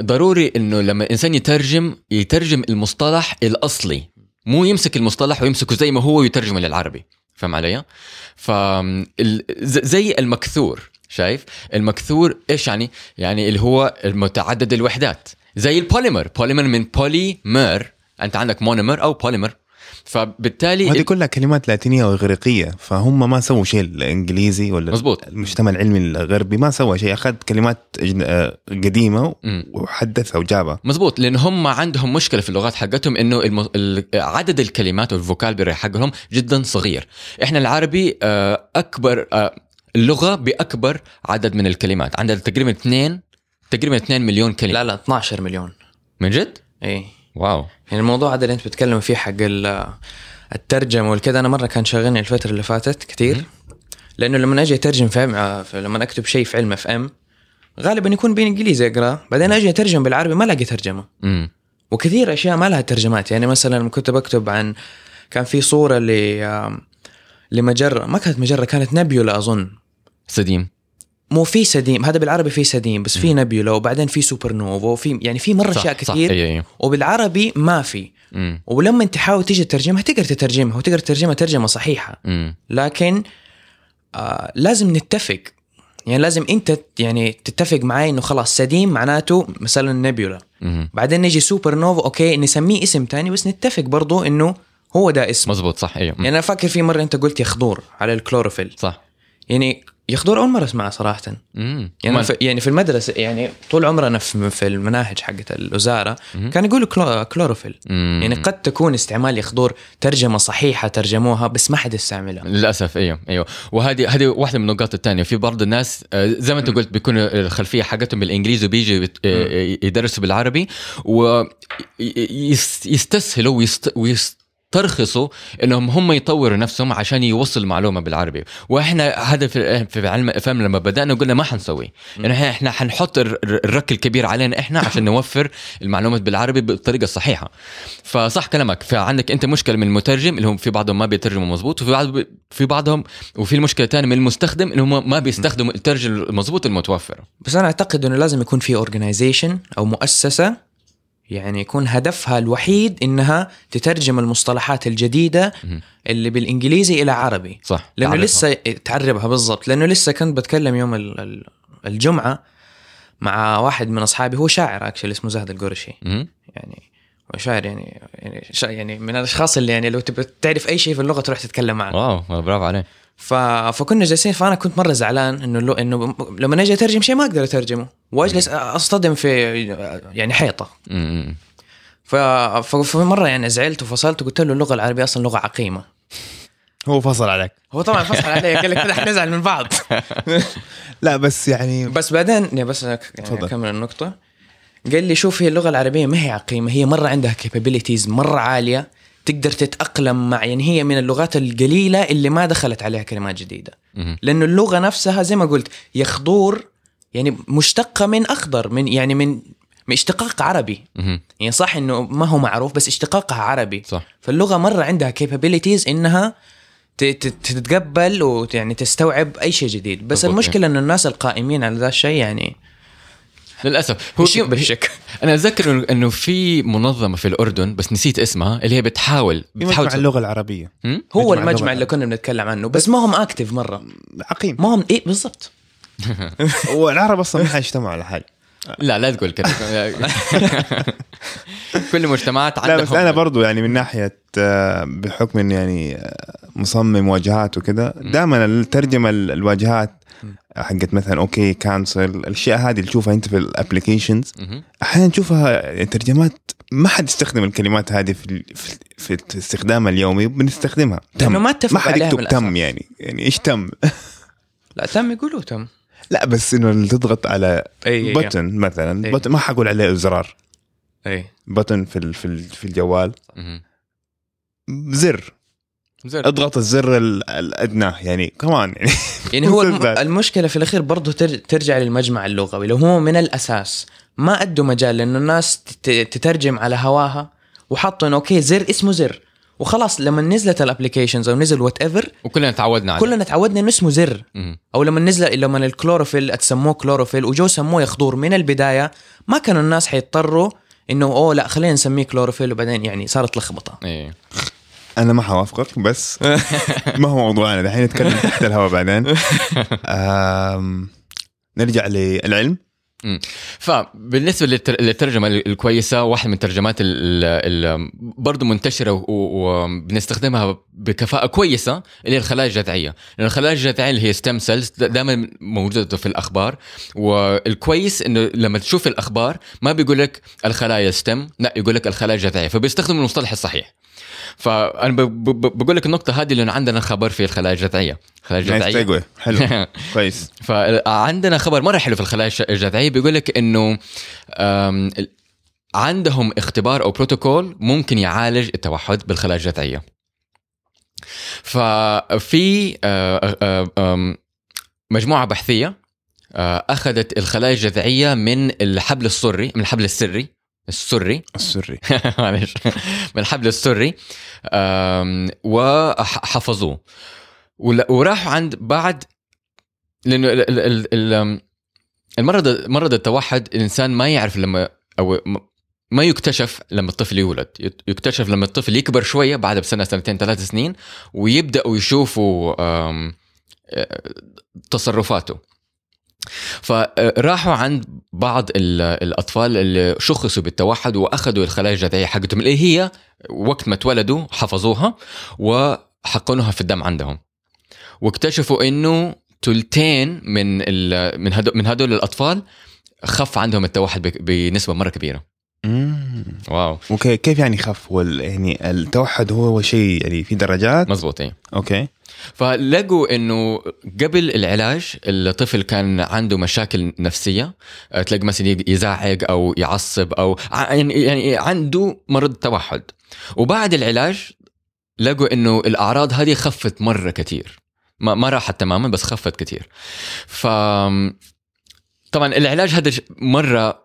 ضروري انه لما الانسان يترجم يترجم المصطلح الاصلي مو يمسك المصطلح ويمسكه زي ما هو يترجمه للعربي. فهم عليا؟ ف زي المكثور شايف المكثور ايش يعني؟ يعني اللي هو المتعدد الوحدات زي البوليمر. بوليمر من بوليمر انت عندك مونومر او بوليمر. فبالتالي هذه كلها كلمات لاتينيه واغريقيه فهم ما سووا شيء الانجليزي ولا مزبوط. المجتمع العلمي الغربي ما سوى شيء اخذ كلمات قديمه وحدثها وجابها مزبوط لان هم عندهم مشكله في اللغات حقتهم انه الم... عدد الكلمات والفوكابلري حقهم جدا صغير. احنا العربي اكبر اللغة بأكبر عدد من الكلمات عندنا تقريبا اثنين تقريبا اثنين مليون كلمة. لا لا اثنا عشر مليون. من جد؟ ايه واو. يعني الموضوع هذا اللي انت بتكلم فيه حق الترجمة والكذا انا مرة كان شاغلني الفترة اللي فاتت كتير م? لانه لما اجي اترجم فهم لما اكتب شيء في علم اف ام غالبا يكون بالانجليزي اقراه بعدين اجي اترجم بالعربي ما لاقي ترجمة م. وكثير اشياء ما لها ترجمات. يعني مثلا كنت بكتب عن كان في صورة ل لمجرة ما كانت مجرة كانت نبيولا اظن سديم مو في سديم هذا بالعربي في سديم بس في نبيولا وبعدين في سوبر نوفا وفي يعني في مرة أشياء كثير صح. أي أي. وبالعربي ما في م. ولما انت حاول تيجي ترجمها تقدر تترجمها وتقدر ترجمها ترجمة صحيحة م. لكن آه لازم نتفق يعني لازم انت يعني تتفق معي انه خلاص سديم معناته مثلا نبيولا م. بعدين نجي سوبر نوفا اوكي نسميه اسم تاني بس نتفق برضو انه هو ده اسم مزبوط صح. أيوة. يعني أنا فاكر في مرة أنت قلت يخضور على الكلوروفيل صح. يعني يخضور أول مرة اسمعها صراحة. مم. يعني في يعني في المدرسة يعني طول عمرنا في في المناهج حقت الوزارة كان يقولوا كلو كلوروفيل مم. يعني قد تكون استعمال يخضور ترجمة صحيحة ترجموها بس ما حد استعملها للأسف. أيوة أيوة وهذه هذه واحدة من النقاط الثانية. في بعض الناس زي ما أنت قلت بيكون الخلفية حقتهم بالإنجليزي وبيجي يدرسوا بالعربي ويستسهلوا ويست, ويست ترخصوا انهم هم يطوروا نفسهم عشان يوصل معلومه بالعربي. واحنا هذا في علم الافلام لما بدانا قلنا ما حنسوي انه احنا حنحط الرك الكبير علينا احنا عشان نوفر المعلومات بالعربي بالطريقه الصحيحه. فصح كلامك. فعندك انت مشكله من المترجم اللي هم في بعضهم ما بيترجموا مزبوط وفي بعض في بعضهم وفي المشكله الثانيه من المستخدم انهم ما بيستخدموا الترجمه المزبوط المتوفر. بس انا اعتقد انه لازم يكون في اورجانيزيشن او مؤسسه يعني يكون هدفها الوحيد إنها تترجم المصطلحات الجديدة اللي بالإنجليزي إلى عربي صح. لأنه تعرفها. لسه تعربها بالضبط. لأنه لسه كنت بتكلم يوم الجمعة مع واحد من أصحابي هو شاعر أكشل اسمه زهد القرشي يعني شاعر يعني يعني, شاعر يعني من الأشخاص اللي يعني لو تبي تعرف أي شيء في اللغة تروح تتكلم عنه. واو برافو عليه. ف... فكنا جالسين فأنا كنت مرة زعلان إنه لو... إنه لما نجي أترجم شيء ما أقدر أترجمه واجلس أصطدم في يعني حيطة ف... فمرة يعني زعلت وفصلت وقلت له اللغة العربية أصلا لغة عقيمة. هو فصل عليك. هو طبعا فصل عليك قال لك كده إحنا نزعل من بعض. لا بس يعني بس بعدين بس يعني كمل النقطة. قال لي شوف هي اللغة العربية ما هي عقيمة هي مرة عندها capabilities مرة عالية تقدر تتأقلم مع يعني هي من اللغات القليلة اللي ما دخلت عليها كلمات جديدة لأنه اللغة نفسها زي ما قلت يخضور يعني مشتقة من أخضر من يعني من اشتقاق عربي يعني صح إنه ما هو معروف بس اشتقاقها عربي صح. فاللغة مرة عندها capabilities إنها تتقبل ويعني تستوعب أي شيء جديد بس المشكلة إن الناس القائمين على ذا الشيء يعني للأسف هو شيء بالشك. أنا أذكر إنه في منظمة في الأردن بس نسيت اسمها اللي هي بتحاول بتحاول مجمع اللغة العربية هو المجمع اللي كنا بنتكلم عنه بس ما هم أكتف مرة عقيم ما هم إيه بالضبط. والعرب أصلا ما حيجتمعوا على حاجة. لا لا تقول كده. كل مجتمعات عندهم. لا بس أنا برضو يعني من ناحية بحكم إن يعني مصمم واجهات وكده دائما الترجمة الواجهات حقت مثلا اوكي كانسل، الاشياء هذه اللي تشوفها انت في الابليكيشنز احيانا تشوفها ترجمات ما حد يستخدم الكلمات هذه في في استخدامها اليومي، بنستخدمها تم ما, ما حد يكتب تم، يعني يعني ايش تم؟ لا تم يقولوا تم، لا بس انه تضغط على أي بطن أي مثلا أي بطن، ما حقول عليه زرار، اي بطن في في في الجوال زر زر. اضغط الزر الادنى يعني كمان يعني, يعني هو المشكله في الاخير برضه ترجع للمجمع اللغوي. لو هو من الاساس ما ادوا مجال لانه الناس تترجم على هواها وحطوا انه اوكي زر اسمه زر وخلاص، لما نزلت الابليكيشنز او نزل وات ايفر وكلنا تعودنا عليه، كلنا تعودنا انه اسمه زر. م- او لما نزل لما الكلوروفيل اتسموه كلوروفيل وجو سموه يخضر من البدايه، ما كانوا الناس حيضطروا انه اوه لا خلينا نسميه كلوروفيل وبعدين يعني صارت لخبطه. ايه انا ما حوافقك بس ما هو موضوعنا دحين، نتكلم تحت الهواء بعدين. نرجع للعلم. فبالنسبه للترجمه الكويسه، واحد من الترجمات برضو منتشره وبنستخدمها بكفاءه كويسه اللي هي الخلايا الجذعيه، لان الخلايا الجذعيه اللي هي stem cells دائما موجوده في الاخبار. والكويس انه لما تشوف الاخبار ما بيقول لك الخلايا ستم، لا يقول لك الخلايا الجذعيه، فبيستخدم المصطلح الصحيح. فأنا بقول لك النقطة هذه لأنه عندنا خبر في الخلايا الجذعية. خلايا جذعية. حلو. كويس. فعندنا خبر مرة حلو في الخلايا الجذعية، بيقول لك إنه عندهم اختبار أو بروتوكول ممكن يعالج التوحد بالخلايا الجذعية. ففي مجموعة بحثية أخذت الخلايا الجذعية من الحبل السري، من الحبل السري. السري السري معلش من الحبل السري وحفظوه وراحوا عند بعد، لأنه المرض مرض التوحد الإنسان ما يعرف لما أو ما يكتشف لما الطفل يولد، يكتشف لما الطفل يكبر شوية بعد بسنة سنتين ثلاث سنين ويبدأوا يشوفوا تصرفاته. فراحوا عند بعض الأطفال اللي شخصوا بالتوحد وأخذوا الخلايا الجذعية حقتهم اللي هي وقت ما تولدوا حفظوها وحقنوها في الدم عندهم، واكتشفوا إنه تلتين من من هدول من هدول الأطفال خف عندهم التوحد بنسبة مرة كبيرة. امم واو. اوكي كيف يعني خف؟ يعني التوحد هو شيء يعني في درجات. مزبوط. ايه اوكي. فلقوا انه قبل العلاج الطفل كان عنده مشاكل نفسيه، تلاقي مثلا يزعق او يعصب او يعني عنده مرض التوحد، وبعد العلاج لقوا انه الاعراض هذه خفت مره كتير، ما ما راحت تماما بس خفت كتير. ف طبعا العلاج هذا مره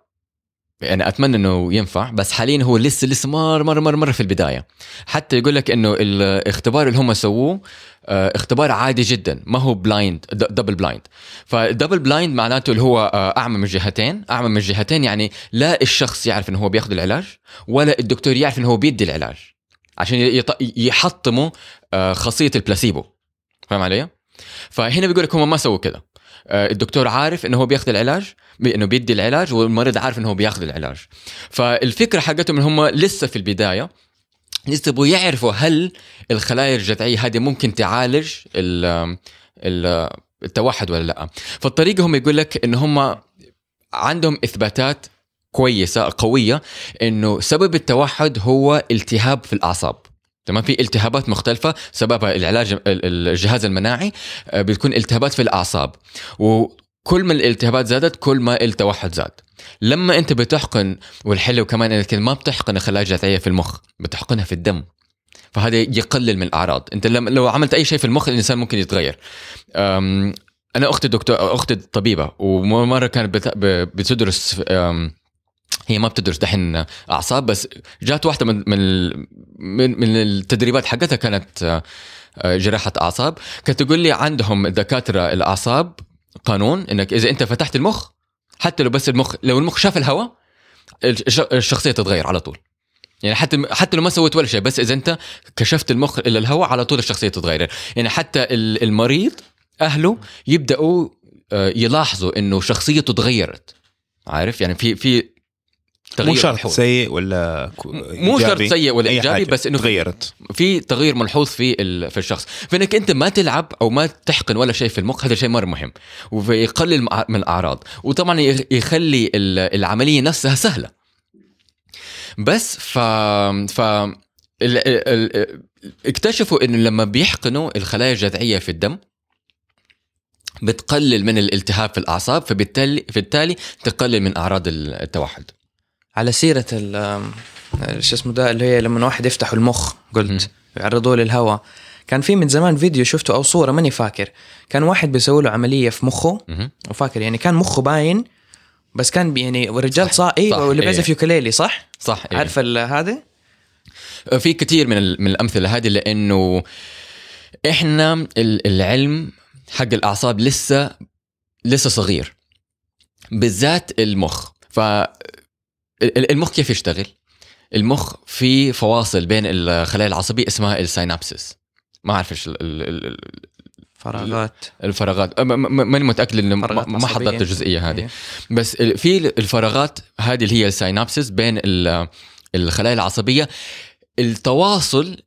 يعني أتمنى أنه ينفع، بس حاليا هو لسه لسه مر مر مر مر في البداية. حتى يقول لك أنه الاختبار اللي هم سووه اختبار عادي جدا، ما هو بلايند دبل بلايند. فدبل بلايند معناته اللي هو أعمى من جهتين، أعمى من جهتين يعني لا الشخص يعرف أنه هو بياخد العلاج ولا الدكتور يعرف أنه هو بيدي العلاج، عشان يحطموا خاصية البلاسيبو. فهم علي؟ فهنا بيقول لك هم ما سووا كده، الدكتور عارف انه هو بياخذ العلاج، انه بيدي العلاج، والمريض عارف انه هو بياخذ العلاج. فالفكره حقتهم ان هم لسه في البدايه، لسه بده يعرفوا هل الخلايا الجذعيه هذه ممكن تعالج ال ال التوحد ولا لا. فالطريقه هم يقول لك ان هم عندهم اثباتات كويسه قويه انه سبب التوحد هو التهاب في الاعصاب. تمام. في التهابات مختلفة سببها العلاج الجهاز المناعي، بتكون التهابات في الأعصاب، وكل ما الالتهابات زادت كل ما التوحد زاد. لما أنت بتحقن، والحلو كمان أنك ما بتحقن الخلايا الجذعية في المخ، بتحقنها في الدم، فهذا يقلل من الأعراض. أنت لو عملت أي شيء في المخ الإنسان ممكن يتغير. أنا أختي دكتور، أختي طبيبة، ومرة كانت بتدرس، هي ما بتدرس دحين أعصاب، بس جات واحدة من من من التدريبات حقتها كانت جراحة أعصاب، كانت تقول لي عندهم دكاترة الأعصاب قانون إنك إذا أنت فتحت المخ، حتى لو بس المخ، لو المخ شاف الهواء الشخصية تتغير على طول، يعني حتى حتى لو ما سويت ولا شيء، بس إذا أنت كشفت المخ إلى الهواء على طول الشخصية تتغير. يعني حتى المريض أهله يبدأوا يلاحظوا إنه شخصيته تغيرت، عارف يعني في في مو شرط سيء ولا مو شرط سيء ولا ايجابي، بس انه تغيرت، في تغيير ملحوظ في في الشخص. فانك انت ما تلعب او ما تحقن ولا شيء في المخ، هذا شيء مره مهم، ويقلل من الاعراض، وطبعا يخلي العمليه نفسها سهله. بس ف ف اكتشفوا انه لما بيحقنوا الخلايا الجذعيه في الدم بتقلل من الالتهاب في الاعصاب، فبالتالي في التالي تقلل من اعراض التوحد. على سيره ايش اسمه ده اللي هي لما واحد يفتح المخ قلت يعرضوه للهواء، كان في من زمان فيديو شفته او صوره ماني فاكر، كان واحد بيسوي له عمليه في مخه وفاكر يعني كان مخه باين، بس كان يعني رجال صائي واللي بيعزف يوكليلي صح صح إيه. عارف هذا في كتير من من الامثله هذه، لانه احنا العلم حق الاعصاب لسه لسه صغير، بالذات المخ. ف المخ كيف يشتغل؟ المخ في فواصل بين الخلايا العصبيه اسمها السينابسس، ما اعرف ايش الفراغات الفراغات ماني متاكد لانه ما حضرت الجزئيه هذه، بس في الفراغات هذه اللي هي السينابسس بين الخلايا العصبيه. التواصل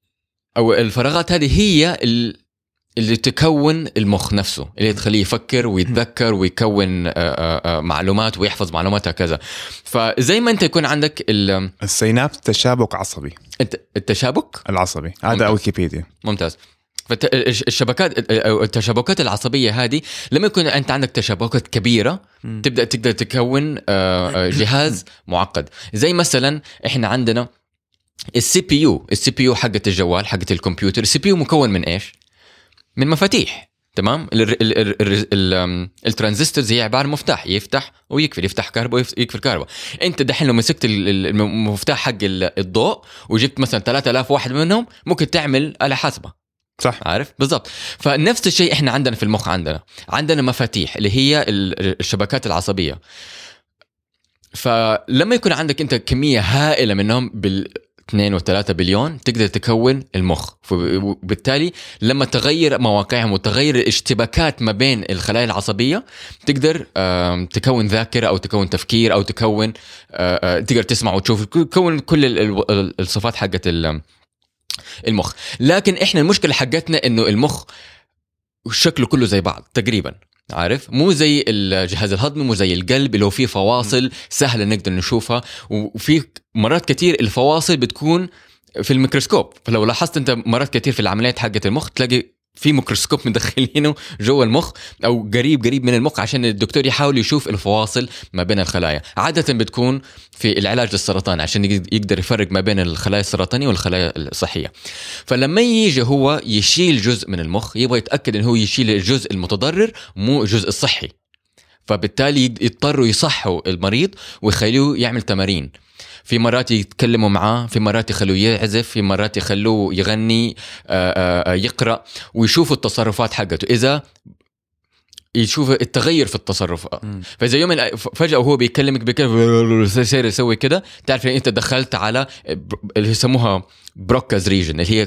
او الفراغات هذه هي اللي تكون المخ نفسه، اللي تخليه يفكر ويتذكر ويكون آآ آآ معلومات ويحفظ معلوماتها كذا. فزي ما انت يكون عندك السينابس تشابك عصبي، التشابك العصبي هذا ويكيبيديا ممتاز. فالشبكات او التشابكات العصبيه هذه لما يكون انت عندك تشابكات كبيره تبدا تقدر تكون جهاز معقد. زي مثلا احنا عندنا السي بي يو، السي بي يو حقه الجوال حقه الكمبيوتر، السي بي يو مكون من ايش؟ من مفاتيح، تمام؟ الترانزستورز هي عباره عن مفتاح، يفتح ويقفل، يفتح كهرباء ويقفل كهرباء. انت دحين لو مسكت المفتاح حق الضوء وجبت مثلا ثلاثة آلاف واحد منهم ممكن تعمل آلة حاسبة، صح؟ عارف بالضبط. فنفس الشيء احنا عندنا في المخ، عندنا عندنا مفاتيح اللي هي الشبكات العصبيه. فلما يكون عندك انت كميه هائله منهم بال اثنين وثلاثة بليون تقدر تكون المخ. وبالتالي لما تغير مواقعهم وتغير الاشتباكات ما بين الخلايا العصبية تقدر تكون ذاكرة أو تكون تفكير أو تكون تقدر تسمع وتشوف، تكون كل الصفات حقت المخ. لكن إحنا المشكلة حقتنا إنه المخ شكله كله زي بعض تقريبا، عارف؟ مو زي الجهاز الهضمي، مو زي القلب اللي هو فيه فواصل سهلة نقدر نشوفها، وفي مرات كتير الفواصل بتكون في الميكروسكوب. فلو لاحظت انت مرات كتير في العمليات حقة المخ تلاقي في ميكروسكوب مدخلينه جوا المخ او قريب قريب من المخ عشان الدكتور يحاول يشوف الفواصل ما بين الخلايا. عادة بتكون في العلاج للسرطان عشان يقدر يفرق ما بين الخلايا السرطانية والخلايا الصحية. فلما يجي هو يشيل جزء من المخ يبغى يتأكد انه هو يشيل الجزء المتضرر مو الجزء الصحي، فبالتالي يضطروا يصحوا المريض ويخلوه يعمل تمارين، في مرات يتكلموا معاه، في مرات يخلوه يعزف، في مرات يخلوه يغني، آآ آآ يقرأ، ويشوفوا التصرفات حقته إذا يشوف التغير في التصرف. فإذا يوم فجأة وهو بيكلمك بيكلم سير يسوي كده، تعرف أنت دخلت على اللي يسموها بروكاز ريجن اللي هي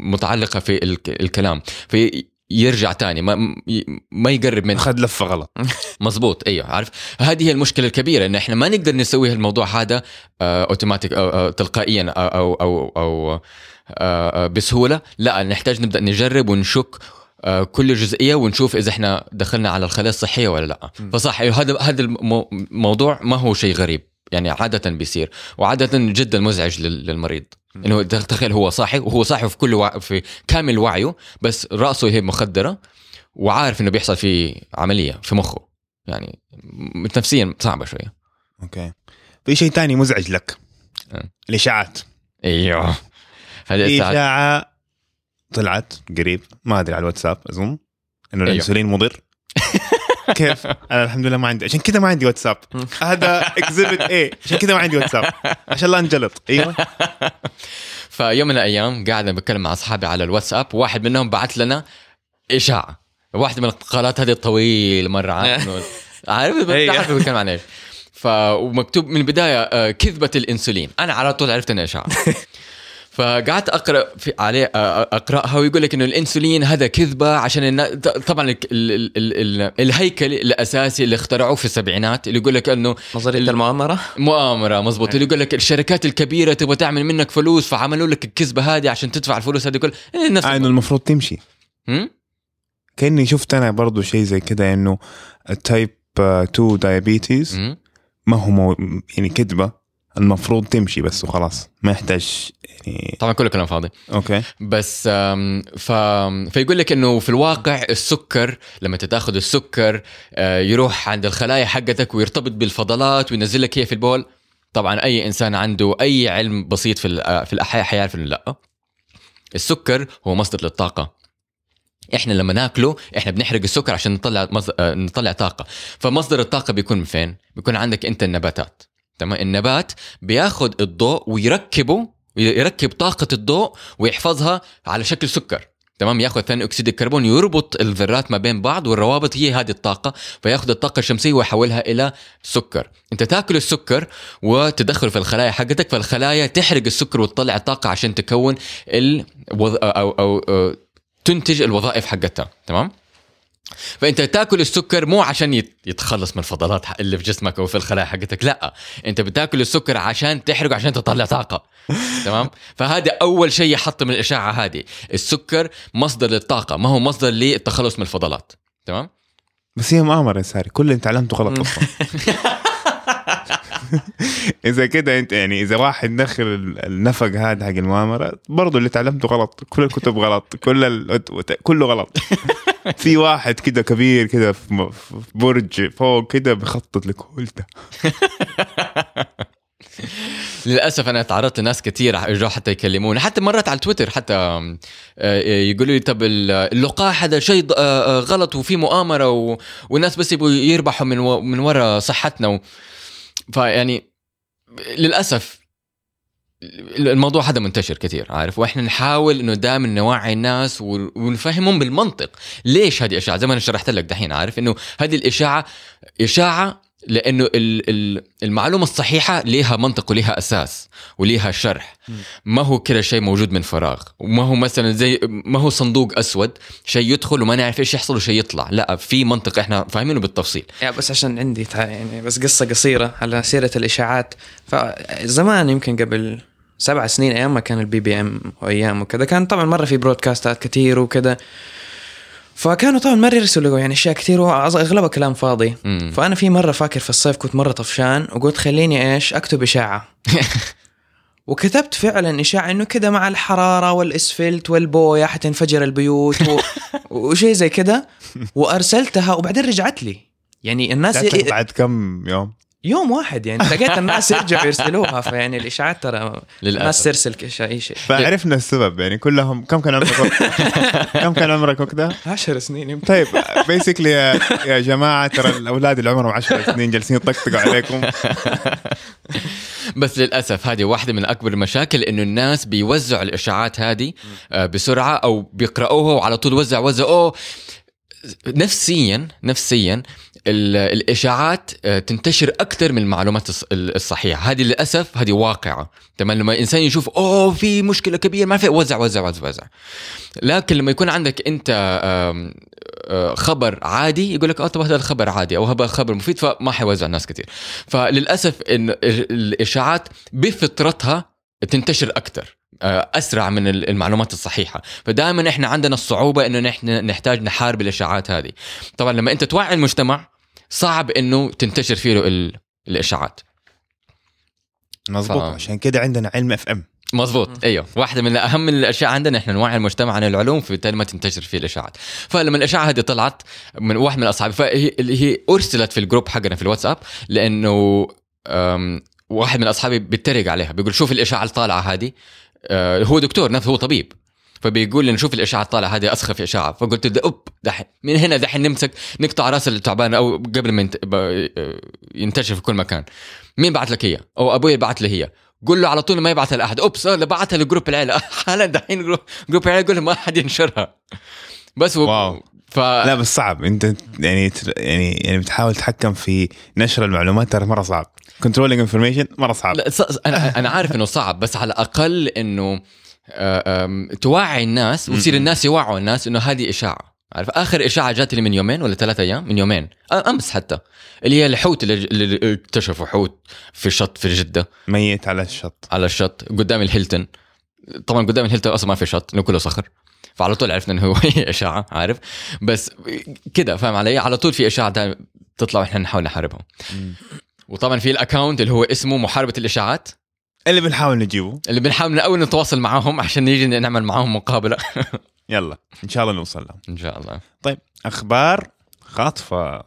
متعلقة في الكلام، في يرجع تاني ما ما يقرب منه، أخذ لفة غلط. مزبوط، أيوة عارف. هذه هي المشكلة الكبيرة إن إحنا ما نقدر نسوي هالموضوع هذا أوتوماتيك أو أو تلقائيا أو أو أو, أو بسهولة. لا، نحتاج نبدأ نجرب ونشك كل جزئية ونشوف إذا إحنا دخلنا على الخلايا الصحية ولا لا. فصح، هذا هذا الموضوع ما هو شيء غريب، يعني عادة بيصير، وعادة جدا مزعج للمريض إنه تخيل هو صاحي، وهو صاحي في كل وع... في كامل وعيه، بس رأسه هي مخدرة وعارف إنه بيحصل فيه عملية في مخه، يعني نفسيا صعبة شوية. أوكي، في شيء تاني مزعج لك، أه. الإشاعات. إيوه، الإشاعة طلعت قريب ما أدري على الواتساب أظن إنه الأنسولين مضر. كيف؟ أنا الحمد لله ما عندي، عشان كده ما عندي واتساب. هذا إكزيبت إيه، عشان كده ما عندي واتساب، عشان لا نجلط. أيوة. فيوم من الأيام قاعد بتكلم مع أصحابي على الواتساب، واحد منهم بعت لنا إشاعة، واحد من القالات هذه الطويل مرة عنه، عارف تعرف بتكلم عن إيش؟ فمكتوب من البداية كذبة الإنسولين، أنا على طول عرفت إنها إشاعة. فقعدت اقرا عليه اقراها ويقول لك انه الانسولين هذا كذبه عشان النا... طبعا ال... ال... ال... الهيكل الاساسي اللي اخترعوه في السبعينات اللي يقول لك انه نظريه ال... المؤامره مؤامره مزبوط اللي يقول لك الشركات الكبيره تبغى تعمل منك فلوس فعملوا لك الكذبه هذه عشان تدفع الفلوس هذه كل نفس عين المفروض تمشي هم كاني شفت انا برضو شيء زي كده انه التايب اتنين دايابيتيز ما هو يعني كذبه المفروض تمشي بس وخلاص ما يحتاج يعني طبعا كل كلام فاضي اوكي بس ف... فيقول لك انه في الواقع السكر لما تتاخذ السكر يروح عند الخلايا حقتك ويرتبط بالفضلات وينزل لك هي في البول. طبعا اي انسان عنده اي علم بسيط في في الاحياء حيعرف انه لا السكر هو مصدر للطاقه. احنا لما ناكله احنا بنحرق السكر عشان نطلع مز... نطلع طاقه. فمصدر الطاقه بيكون من فين؟ بيكون عندك انت النباتات. تمام. النبات بياخد الضوء ويركبه يركب طاقة الضوء ويحفظها على شكل سكر. تمام. ياخد ثاني أكسيد الكربون يربط الذرات ما بين بعض والروابط هي هذه الطاقة فياخد الطاقة الشمسية ويحولها إلى سكر. أنت تأكل السكر وتدخل في الخلايا حقتك فالخلايا تحرق السكر وتطلع طاقة عشان تكون الوظ... أو... أو... أو تنتج الوظائف حقتها. تمام. فانت تاكل السكر مو عشان يتخلص من الفضلات اللي في جسمك او في الخلايا حقتك، لا، انت بتاكل السكر عشان تحرق عشان تطلع طاقه. تمام. فهذا اول شيء يحط من الاشاعه هذه، السكر مصدر للطاقه ما هو مصدر للتخلص من الفضلات. تمام. بس هي مؤامره يا ساري، كل اللي انت علمته غلط اصلا. اذا كده انت يعني اذا واحد دخل النفق هذا حق المؤامره برضه اللي تعلمته غلط، كل الكتب غلط، كل ال... كله غلط. في واحد كده كبير كده في برج فوق كده بخطط لكولته. للأسف أنا تعرضت لناس كتير جاء حتى يكلمون، حتى مرات على تويتر حتى يقولوا لي طب اللقاح هذا شيء غلط وفي مؤامرة و... والناس بس يبغوا يربحوا من و... من وراء صحتنا و... فيعني للأسف الموضوع هذا منتشر كثير، عارف، واحنا نحاول انه دائما نوعي الناس ونفهمهم بالمنطق ليش هذه اشاعه. زي ما انا شرحت لك دحين، عارف انه هذه الاشاعه اشاعه لانه المعلومه الصحيحه ليها منطق وليها اساس وليها شرح، ما هو كذا شيء موجود من فراغ، وما هو مثلا زي ما هو صندوق اسود شيء يدخل وما نعرف ايش يحصل وشيء يطلع، لا في منطق احنا فاهمينه بالتفصيل. يعني بس عشان عندي يعني بس قصه قصيره على سيره الاشاعات، فزمان يمكن قبل سبع سنين ايام ما كان البي بي ام وايام وكذا، كان طبعا مره في برودكاستات كتير وكذا، فكانوا طبعا مرة يرسلوا يعني أشياء كتير وأغلبها كلام فاضي. مم. فأنا في مرة فاكر في الصيف كنت مرة طفشان وقلت خليني إيش أكتب إشاعة. وكتبت فعلا إشاعة إنه كده مع الحرارة والإسفلت والبوية حتنفجر البيوت و... وشي زي كده، وأرسلتها وبعدين رجعت لي يعني الناس ي... بعد كم يوم يوم واحد يعني لقيت الناس يرجعوا يرسلوها. فيعني الإشاعات ترى الناس ترسل أي شيء، فعرفنا السبب يعني كلهم. كم كان عمرك كم كان عمرك وكذا؟ عشر سنين يمكن. طيب بيسكلي يا... يا جماعة ترى الأولاد اللي عمرهم عشر سنين جالسين يطقطقوا عليكم. بس للأسف هذه واحدة من أكبر المشاكل، إنه الناس بيوزعوا الإشاعات هذه بسرعة أو بيقرأوها وعلى طول وزع وزع أو نفسيا نفسيا الإشاعات تنتشر أكثر من المعلومات الصحيحة. هذه للأسف هذه واقعة. تمام. لما الإنسان يشوف أوه في مشكلة كبيرة ما في وزع وزع وزع وزع. لكن لما يكون عندك أنت خبر عادي يقول لك آه طب هذا الخبر عادي أو هذا خبر مفيد، فما حيوزع الناس كثير. فللأسف إن الإشاعات بفطرتها تنتشر أكثر أسرع من المعلومات الصحيحة، فدائما إحنا عندنا الصعوبة إنه نحن نحتاج نحارب الإشاعات هذه. طبعا لما أنت توعي المجتمع صعب إنه تنتشر فيه الإشاعات. مظبوط. ف... عشان كده عندنا علم اف ام. مظبوط. أيوه، واحدة من أهم الأشياء عندنا إحنا نوعي المجتمع عن العلوم فبالتالي ما تنتشر فيه الإشاعات. فلما الإشاعة هذه طلعت من واحد من أصحابي فهي هي أرسلت في الجروب حقنا في الواتساب، لأنه أم... واحد من أصحابي بيتريق عليها بيقول شوف الإشاعة الطالعة هذه، هو دكتور نفسه هو طبيب، فبيقول لي نشوف الاشعه الطالعه هذه اسخف اشعه. فقلت له اوب دحين من هنا دحين نمسك نقطع راس التعبان او قبل ما ينتشر في كل مكان. مين بعت لك هي؟ او ابوي بعت لي هي. قل له على طول ما يبعثها لاحد. اوبس اللي بعتها لجروب العيله حالا دحين جروب العيله يقول ما احد ينشرها بس و... واو. ف... لا بس صعب انت يعني يعني يعني بتحاول تتحكم في نشر المعلومات، ترى مره صعب. كنترولينج انفورميشن مره صعب. لا انا انا عارف انه صعب، بس على الاقل انه توعي الناس وتصير الناس يوعوا الناس انه هذه اشاعه. عارف اخر اشاعه جات لي من يومين ولا ثلاثة ايام، من يومين امس حتى، اللي هي الحوت اللي اكتشفوا حوت في شط في جده ميت على الشط، على الشط قدام الهيلتون. طبعا قدام الهيلتون اصلا ما في شط لانه كله صخر، فعلى طول عرفنا انه هو اشاعه. عارف بس كده فاهم علي، على طول في اشاعه دائما تطلع واحنا نحاول نحاربها. وطبعا في الاكاونت اللي هو اسمه محاربه الاشاعات اللي بنحاول نجيبه، اللي بنحاول من أول نتواصل معهم عشان نيجي نعمل معهم مقابلة. يلا إن شاء الله نوصل لهم إن شاء الله. طيب أخبار خاطفة.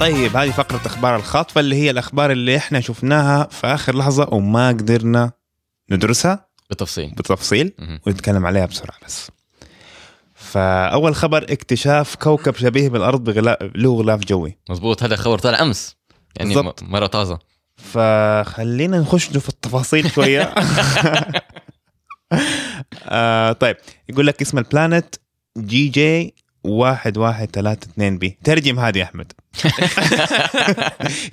طيب هذه فقرة أخبار الخاطفة اللي هي الأخبار اللي إحنا شفناها في آخر لحظة وما قدرنا ندرسها بالتفصيل بالتفصيل م-م. ونتكلم عليها بسرعة بس. فأول خبر اكتشاف كوكب شبيه بالأرض بغلاف له غلاف جوي. مزبوط، هذا خبر طالع أمس يعني بالضبط. مرة طازة، فخلينا نخش في التفاصيل شوية. آه طيب يقول لك اسم البلانت جي جي واحد واحد ثلاثة اثنين بي. ترجم هذه يا أحمد.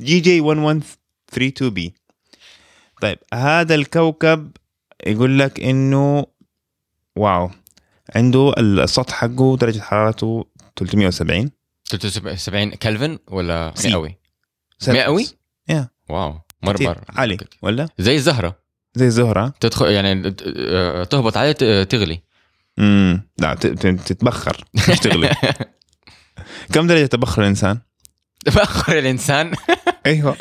جي جي واحد واحد ثلاثة اثنين بي. طيب هذا الكوكب يقول لك إنه واو، عنده السطح حقه درجة حرارته ثلاثمية وسبعين ثلاثمية وسبعين كلفن ولا مئوي؟ مئوي؟ yeah. واو مرة مرة عالي ولا؟ زي الزهرة، زي الزهرة تدخل يعني تهبط عليه تغلي. امم لا تتبخر مش تغلي. كم درجة تبخر الإنسان؟ تبخر الإنسان أيوة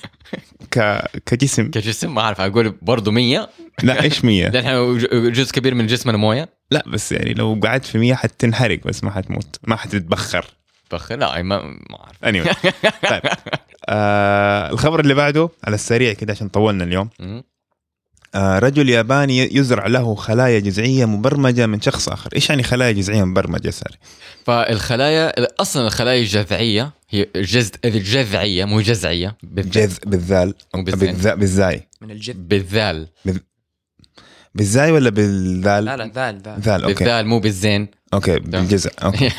ك كجسم كجسم ما أعرف أقول برضو مية. لا إيش مية؟ لأن جزء كبير من جسمنا موية. لا بس يعني لو قعدت في مية حتنحرق بس ما حتموت، ما حتتبخر. تبخر لا ما ما أعرف. anyway. طيب آه الخبر اللي بعده على السريع كده عشان طولنا اليوم. رجل ياباني يزرع له خلايا جذعية مبرمجة من شخص آخر. إيش يعني خلايا جذعية مبرمجة ساري؟ فالخلايا أصلا الخلايا الجذعية هي جذ الجذعية مو جذعية بالجذ بالذال بالذ بالزاي من الجذ بالذال بالزاي ولا بالذال؟ لا لا ذال ذال أوكي بالذال مو بالزين أوكي بالجذع أوكي.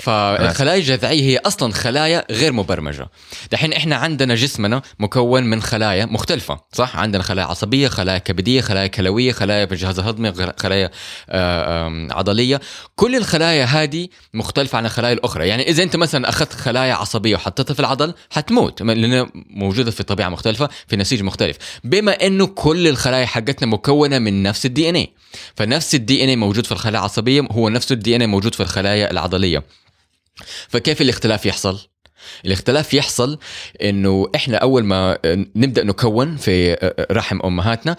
فالخلايا الجذعية هي أصلا خلايا غير مبرمجة. دحين إحنا عندنا جسمنا مكون من خلايا مختلفة صح؟ عندنا خلايا عصبية، خلايا كبدية، خلايا كلوية، خلايا بالجهاز الهضمي، خلايا عضلية. كل الخلايا هذه مختلفة عن الخلايا الأخرى. يعني إذا أنت مثلا أخذت خلايا عصبية وحطتها في العضل حتموت لأنها موجودة في طبيعة مختلفة في نسيج مختلف. بما إنه كل الخلايا حقتنا مكونة من نفس الدي إن إيه، فنفس الدي إن إيه موجود في الخلايا العصبية هو نفس الدي إن إيه موجود في الخلايا العضلية. فكيف الاختلاف يحصل؟ الاختلاف يحصل إنه إحنا أول ما نبدأ نكون في رحم أمهاتنا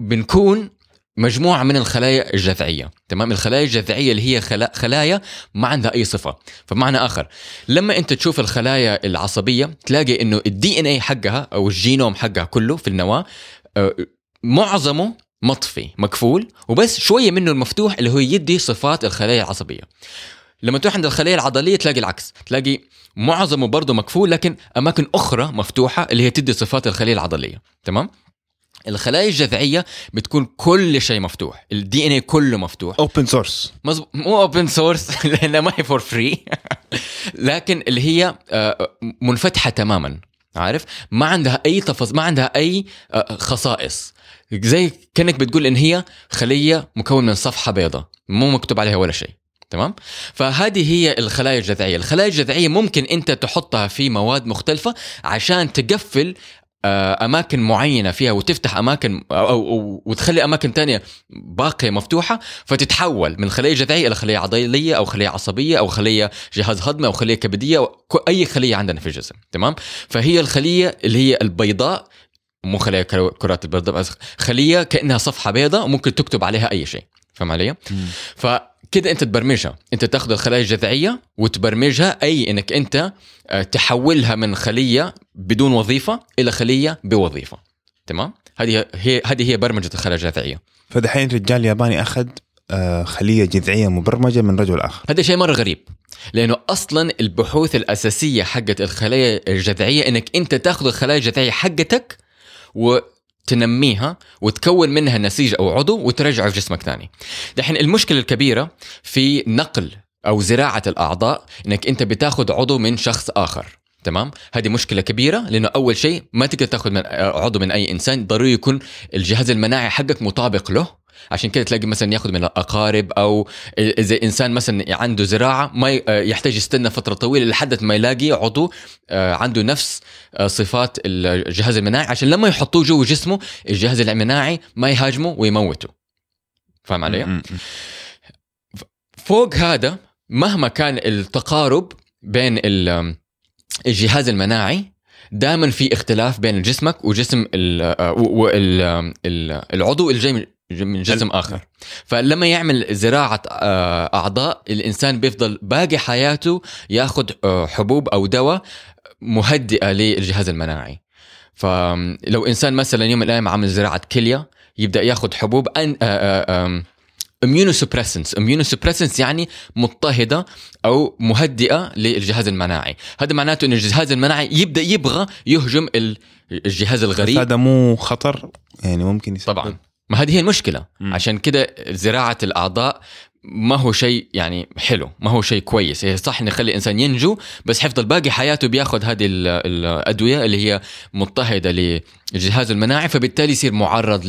بنكون مجموعة من الخلايا الجذعية. تمام، الخلايا الجذعية اللي هي خلايا ما عندها أي صفة. فمعنى آخر لما أنت تشوف الخلايا العصبية تلاقي إنه الدي إن إيه حقها أو الجينوم حقها كله في النواة معظمه مطفي مكفول وبس شوية منه المفتوح اللي هو يدي صفات الخلايا العصبية. لما تروح عند الخلايا العضلية تلاقي العكس، تلاقي معظمه برضو مكفول لكن أماكن أخرى مفتوحة اللي هي تدي صفات الخلايا العضلية. تمام، الخلايا الجذعية بتكون كل شيء مفتوح، ال دي إن إيه كله مفتوح. Open source مزبوط، مو open source لأنها ما هي for free لكن اللي هي منفتحة تماما. عارف ما عندها أي تفاصيل، ما عندها أي خصائص، زي كأنك بتقول إن هي خلية مكون من صفحة بيضة مو مكتوب عليها ولا شيء. تمام، فهذه هي الخلايا الجذعية. الخلايا الجذعية ممكن أنت تحطها في مواد مختلفة عشان تقفل أماكن معينة فيها وتفتح أماكن أو, أو, أو وتخلي أماكن تانية باقية مفتوحة، فتتحول من خلية جذعية إلى خلية عضلية أو خلية عصبية أو خلية جهاز هضمي أو خلية كبدية أو أي خلية عندنا في الجسم. تمام، فهي الخلية اللي هي البيضاء مو خلية كرات البيضاء، خلية كأنها صفحة بيضاء وممكن تكتب عليها أي شيء. فهم علي؟ فكده أنت تبرمجها، أنت تأخذ الخلايا الجذعية وتبرمجها، أي أنك أنت تحولها من خلية بدون وظيفة إلى خلية بوظيفة. تمام، هذه هي هذه هي برمجة الخلايا الجذعية. فدحين رجال ياباني أخذ خلية جذعية مبرمجة من رجل آخر. هذا شيء مرة غريب لأنه أصلا البحوث الأساسية حقت الخلايا الجذعية أنك أنت تأخذ الخلايا الجذعية حقتك و تنميها وتكون منها نسيج أو عضو وترجعه في جسمك تاني. دحين المشكلة الكبيرة في نقل أو زراعة الأعضاء إنك أنت بتاخد عضو من شخص آخر. تمام؟ هذه مشكلة كبيرة لأنه أول شيء ما تقدر تاخد من عضو من أي إنسان، ضروري يكون الجهاز المناعي حقك مطابق له. عشان كده تلاقي مثلا ياخد من الأقارب، أو إذا إنسان مثلا عنده زراعة ما يحتاج يستنى فترة طويلة لحد ما يلاقي عضو عنده نفس صفات الجهاز المناعي، عشان لما يحطوه جوا جسمه الجهاز المناعي ما يهاجمه ويموته. فاهم علي؟ فوق هذا مهما كان التقارب بين الجهاز المناعي دائما في اختلاف بين جسمك وجسم العضو الجاي من جسم آخر. فلما يعمل زراعة أعضاء الإنسان بيفضل باقي حياته يأخذ حبوب أو دواء مهدئة للجهاز المناعي. فلو إنسان مثلا يوم الأيام عمل زراعة كلية يبدأ يأخذ حبوب immunosuppressants. immunosuppressants يعني مضطهدة أو مهدئة للجهاز المناعي. هذا معناته أن الجهاز المناعي يبدأ يبغى يهجم الجهاز الغريب. هذا مو خطر يعني ممكن يسبب؟ طبعا ما هذه هي المشكلة. م. عشان كده زراعة الأعضاء ما هو شيء يعني حلو، ما هو شيء كويس. هي صح إن يخلي الإنسان ينجو، بس حفظ الباقي حياته بياخد هذه الأدوية اللي هي مضطهدة للجهاز المناعي، فبالتالي يصير معرض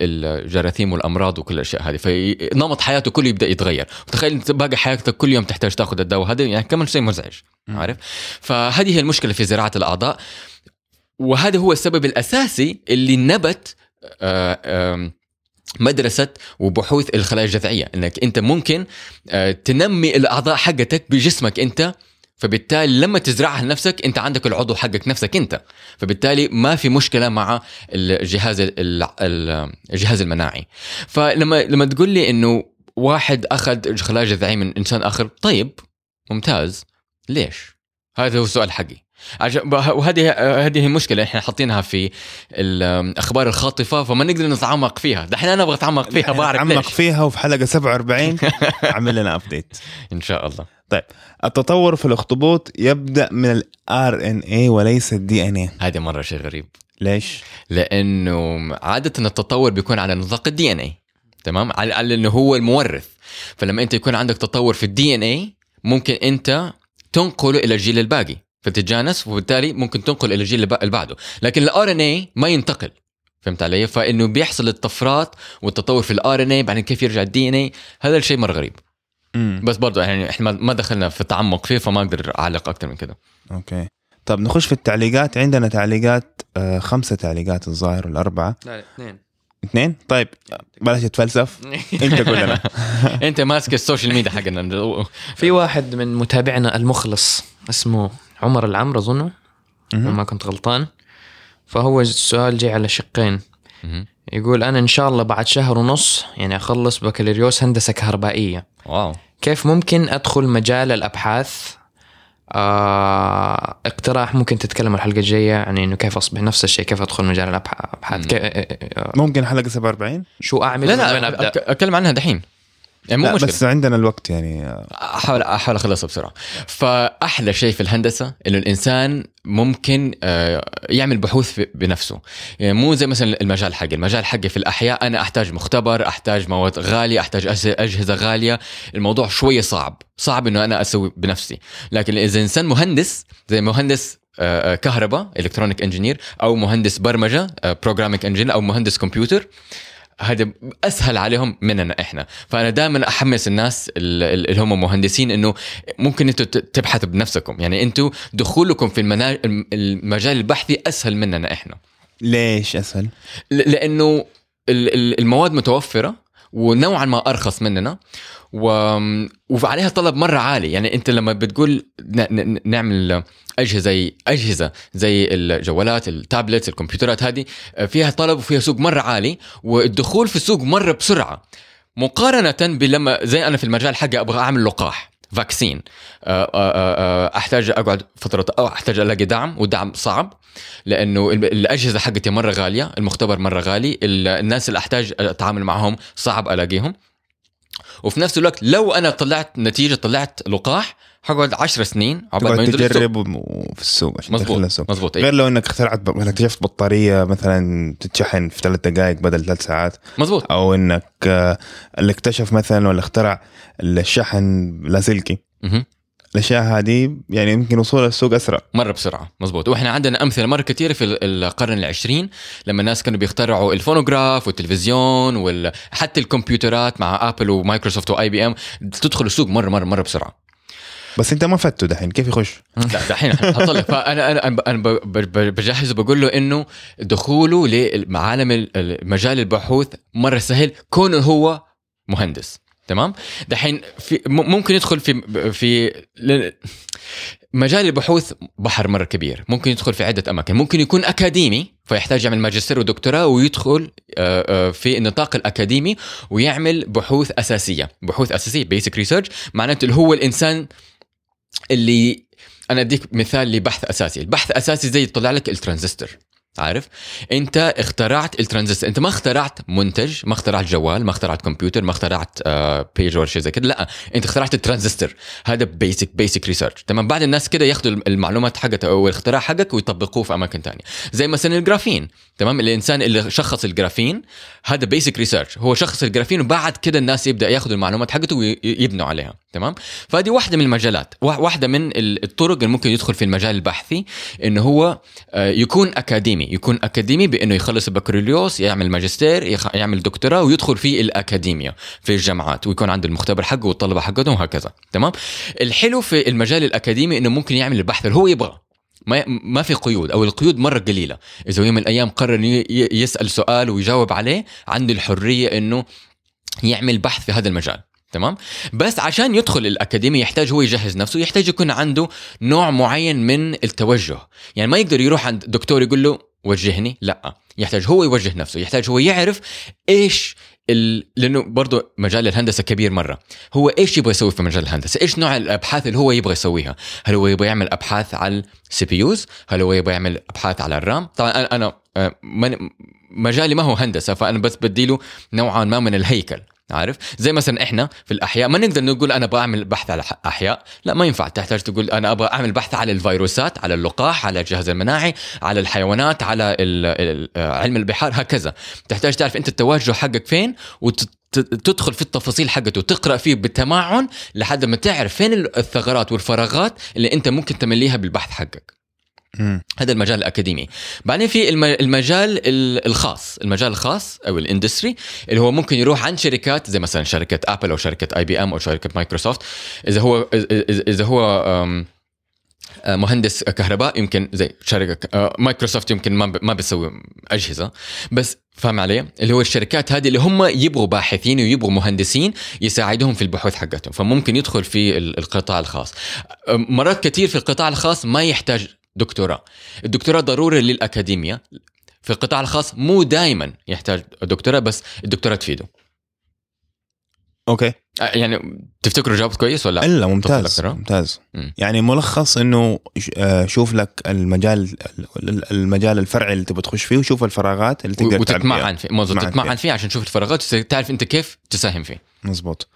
للجراثيم والأمراض وكل الأشياء هذه. فنمط حياته كله يبدأ يتغير. تخيل باقي حياتك كل يوم تحتاج تأخذ الدواء هذا، يعني كمان شيء مزعج. عارف؟ فهذه هي المشكلة في زراعة الأعضاء، وهذا هو السبب الأساسي اللي نبت مدرسة وبحوث الخلايا الجذعية، انك انت ممكن تنمي الاعضاء حقتك بجسمك انت، فبالتالي لما تزرعها لنفسك انت عندك العضو حقك نفسك انت، فبالتالي ما في مشكلة مع الجهاز الجهاز المناعي. فلما لما تقول لي انه واحد اخذ خلايا جذعية من انسان اخر، طيب ممتاز، ليش؟ هذا هو السؤال حقي. وهذه هذه المشكله احنا حاطينها في الاخبار الخاطفه، فما نقدر نتعمق فيها. دحين انا ابغى اتعمق فيها، بعرف ليش اتعمق فيها، وفي حلقه سبعة وأربعين اعمل لنا ابديت ان شاء الله. طيب، التطور في الاخطبوط يبدا من ال آر إن إيه وليس ال دي إن إيه. هذا مره شيء غريب. ليش؟ لانه عاده التطور بيكون على نطاق ال دي إن إيه، تمام، على انه هو المورث. فلما انت يكون عندك تطور في ال دي إن إيه ممكن انت تنقله الى الجيل الباقي فتتجانس، وبالتالي ممكن تنقل إلى الجيل اللي بعده. لكن ال آر إن إيه ما ينتقل، فهمت علي؟ فإنه بيحصل الطفرات والتطور في ال آر إن إيه، بعدين كيف يرجع ال دي إن إيه، هذا الشيء مرة غريب. مم. بس برضو يعني إحنا ما دخلنا في التعمق فيه، فما أقدر أعلق أكتر من كده. أوكي، طب نخش في التعليقات. عندنا تعليقات، آه خمسة تعليقات الظاهر، والأربعة لا اثنين اثنين. طيب بلاش تتفلسف انت، كلنا انت ماسك السوشيال ميديا حقنا. في واحد من متابعنا المخلص اسمه عمر العمر أظنه، وما كنت غلطان، فهو السؤال جاي على شقين. يقول أنا إن شاء الله بعد شهر ونص يعني أخلص بكالوريوس هندسة كهربائية. واو. كيف ممكن أدخل مجال الأبحاث؟ آه، اقتراح ممكن تتكلم الحلقة الجاية يعني إنه كيف أصبح نفس الشيء، كيف أدخل مجال الأبحاث. ممكن حلقة سبعة وأربعين شو أعمل؟ لا لا أبدأ أتكلم عنها دحين يعني، مو مشكلة، بس عندنا الوقت يعني. أحاول أحاول أخلصها بسرعة. فأحلى شيء في الهندسة إنه الإنسان ممكن يعمل بحوث بنفسه، يعني مو زي مثلا المجال حقي. المجال حقي في الأحياء أنا أحتاج مختبر، أحتاج مواد غالية، أحتاج أجهزة غالية، الموضوع شوية صعب صعب إنه أنا أسوي بنفسي. لكن إذا إنسان مهندس زي مهندس كهرباء إلكترونيك إنجينير، أو مهندس برمجة بروغرامينج إنجينير، أو مهندس كمبيوتر، هذا أسهل عليهم مننا إحنا. فأنا دائما أحمس الناس اللي هم مهندسين إنه ممكن أنتوا تبحثوا بنفسكم، يعني أنتوا دخولكم في المجال البحثي أسهل مننا إحنا. ليش أسهل؟ لأنه المواد متوفرة ونوعا ما أرخص مننا، وعليها طلب مرة عالي. يعني أنت لما بتقول نعمل أجهزة زي أجهزة زي الجوالات، التابلت، الكمبيوترات، هذه فيها طلب وفيها سوق مرة عالي، والدخول في السوق مرة بسرعة، مقارنة بلما زي أنا في المجال حقي أبغى أعمل لقاح فاكسين، أحتاج أقعد فترة أو أحتاج ألاقي دعم، والدعم صعب لأنه الأجهزة حقتي مرة غالية، المختبر مرة غالي، الناس اللي أحتاج أتعامل معهم صعب ألاقيهم. وفي نفس الوقت لو انا طلعت نتيجه طلعت لقاح هقعد عشر سنين عقبال ما تجرب في السوق عشان مظبوط مظبوط غير لو انك اخترعت ب... اكتشفت بطاريه مثلا تتشحن في ثلاث دقائق بدل ثلاث ساعات مظبوط او انك اللي اكتشف مثلا ولا اخترع الشحن لاسلكي الاشياء هذه يعني يمكن وصولها للسوق اسرع مره بسرعه مظبوط. واحنا عندنا امثله مره كثيره في القرن العشرين لما الناس كانوا بيخترعوا الفونوغراف والتلفزيون وحتى الكمبيوترات مع ابل ومايكروسوفت واي بي ام تدخل السوق مره مره مره بسرعه. بس انت ما فاتته دحين كيف يخش؟ لا دحين هطلع فانا انا انا بجهز بقول له انه دخوله لمعالم مجال البحوث مره سهل كونه هو مهندس تمام. دحين في ممكن يدخل في في مجال البحوث بحر مرة كبير ممكن يدخل في عدة أماكن. ممكن يكون أكاديمي فيحتاج يعمل ماجستير ودكتوراه ويدخل في النطاق الأكاديمي ويعمل بحوث أساسية بحوث أساسية basic research معناته اللي هو الإنسان اللي أنا أديك مثال لبحث أساسي. البحث أساسي زي يطلع لك الترانزستور عارف انت اخترعت الترانزستور انت ما اخترعت منتج ما اخترعت جوال ما اخترعت كمبيوتر ما اخترعت آه بيج ولا شيء زي كده لا انت اخترعت الترانزستور. هذا بيسك بيسك ريسيرش تمام. بعد الناس كده ياخدوا المعلومات حقك او الاختراع حقك ويطبقوه في اماكن تانية زي مثلا الجرافين تمام. الانسان اللي شخص الجرافين هذا بيسك ريسيرش هو شخص الجرافين وبعد كده الناس يبدا ياخدوا المعلومات حقته ويبنوا عليها تمام. فهذه واحده من المجالات واحده من الطرق اللي ممكن يدخل في المجال البحثي انه هو يكون اكاديمي يكون أكاديمي بأنه يخلص البكالوريوس يعمل ماجستير يعمل دكتوراه ويدخل في الأكاديمية في الجامعات ويكون عنده المختبر حقه والطلبة حقتهم وهكذا تمام. الحلو في المجال الأكاديمي إنه ممكن يعمل البحث اللي هو يبغى ما ما في قيود أو القيود مرة قليلة. إذا يوم من الأيام قرر يسأل سؤال ويجاوب عليه عنده الحرية إنه يعمل بحث في هذا المجال تمام. بس عشان يدخل الأكاديمي يحتاج هو يجهز نفسه يحتاج يكون عنده نوع معين من التوجه يعني ما يقدر يروح عند دكتور يقول له وجهني لا يحتاج هو يوجه نفسه يحتاج هو يعرف إيش ال... لأنه برضو مجال الهندسة كبير مرة هو إيش يبغى يسوي في مجال الهندسة إيش نوع الأبحاث اللي هو يبغى يسويها. هل هو يبغى يعمل أبحاث على السي بي يوز هل هو يبغى يعمل أبحاث على الرام. طبعا أنا مجالي ما هو هندسة فأنا بس بديله نوعا ما من الهيكل عارف زي مثلا احنا في الاحياء ما نقدر نقول انا بعمل بحث على احياء لا ما ينفع تحتاج تقول انا ابغى اعمل بحث على الفيروسات على اللقاح على الجهاز المناعي على الحيوانات على علم البحار هكذا. تحتاج تعرف انت التوجه حقك فين وتدخل في التفاصيل حقته وتقرا فيه بالتمعن لحد ما تعرف فين الثغرات والفراغات اللي انت ممكن تمليها بالبحث حقك. هذا المجال الأكاديمي. بعدين في المجال الخاص المجال الخاص أو الاندستري اللي هو ممكن يروح عن شركات زي مثلا شركة أبل أو شركة آي بي أم أو شركة مايكروسوفت. إذا هو إذا هو مهندس كهرباء يمكن زي شركة مايكروسوفت يمكن ما ما بيسوي أجهزة بس فهم عليه اللي هو الشركات هذه اللي هم يبغوا باحثين ويبغوا مهندسين يساعدهم في البحوث حقتهم فممكن يدخل في القطاع الخاص. مرات كتير في القطاع الخاص ما يحتاج دكتوراه. الدكتوراه ضروري للأكاديمية في القطاع الخاص مو دايما يحتاج دكتوراه بس الدكتوراه تفيده. أوكي يعني تفتكروا جاوبت كويس ولا؟ إلا ممتاز ممتاز م. يعني ملخص إنه شوف لك المجال المجال الفرعي اللي تبغى تخش فيه وشوف الفراغات اللي تقدر تتمعن فيه مظبوط تتمعن فيه عشان تشوف الفراغات وتعرف أنت كيف تساهم فيه مظبوط.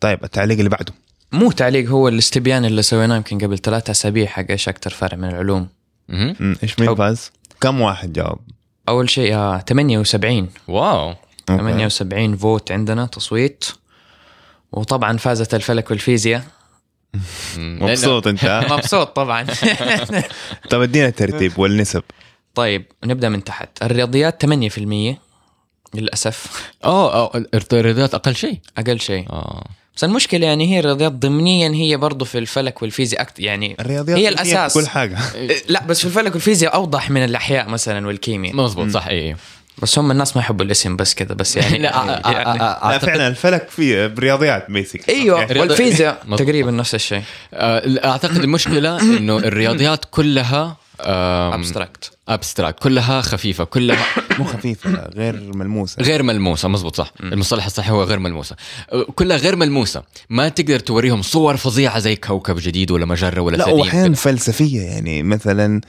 طيب التعليق اللي بعده مو تعليق هو الاستبيان اللي سويناه يمكن قبل ثلاثة أسابيع حق إيش أكتر فرع من العلوم. إيش مين فاز؟ كم واحد جاوب؟ أول شيء آه ثمانية وسبعين واو ثمانية وسبعين فوت عندنا تصويت وطبعا فازت الفلك والفيزياء. مبسوط أنت؟ مبسوط طبعا. طب ادينا الترتيب والنسب. طيب نبدأ من تحت. الرياضيات ثمانية بالمية للأسف. أوه الرياضيات أقل شيء أقل شيء آه بس المشكلة يعني هي الرياضيات ضمنيا هي برضو في الفلك والفيزياء أكت يعني هي الأساس كل حاجة لا بس في الفلك والفيزياء أوضح من الأحياء مثلا والكيمياء مظبوط صح إيه بس هم الناس ما يحبوا الاسم بس كذا بس يعني لا يعني يعني فعلا الفلك في برياضيات بيسك ايوه والفيزياء تقريبا نفس الشيء. أعتقد المشكلة إنه الرياضيات كلها أبستراكت أبستراكت كلها خفيفة كلها مو خفيفة غير ملموسة غير ملموسة مزبوط صح م. المصطلح الصحيح هو غير ملموسة كلها غير ملموسة ما تقدر توريهم صور فظيعة زي كوكب جديد ولا مجرة ولا لا وحين فلسفية يعني مثلا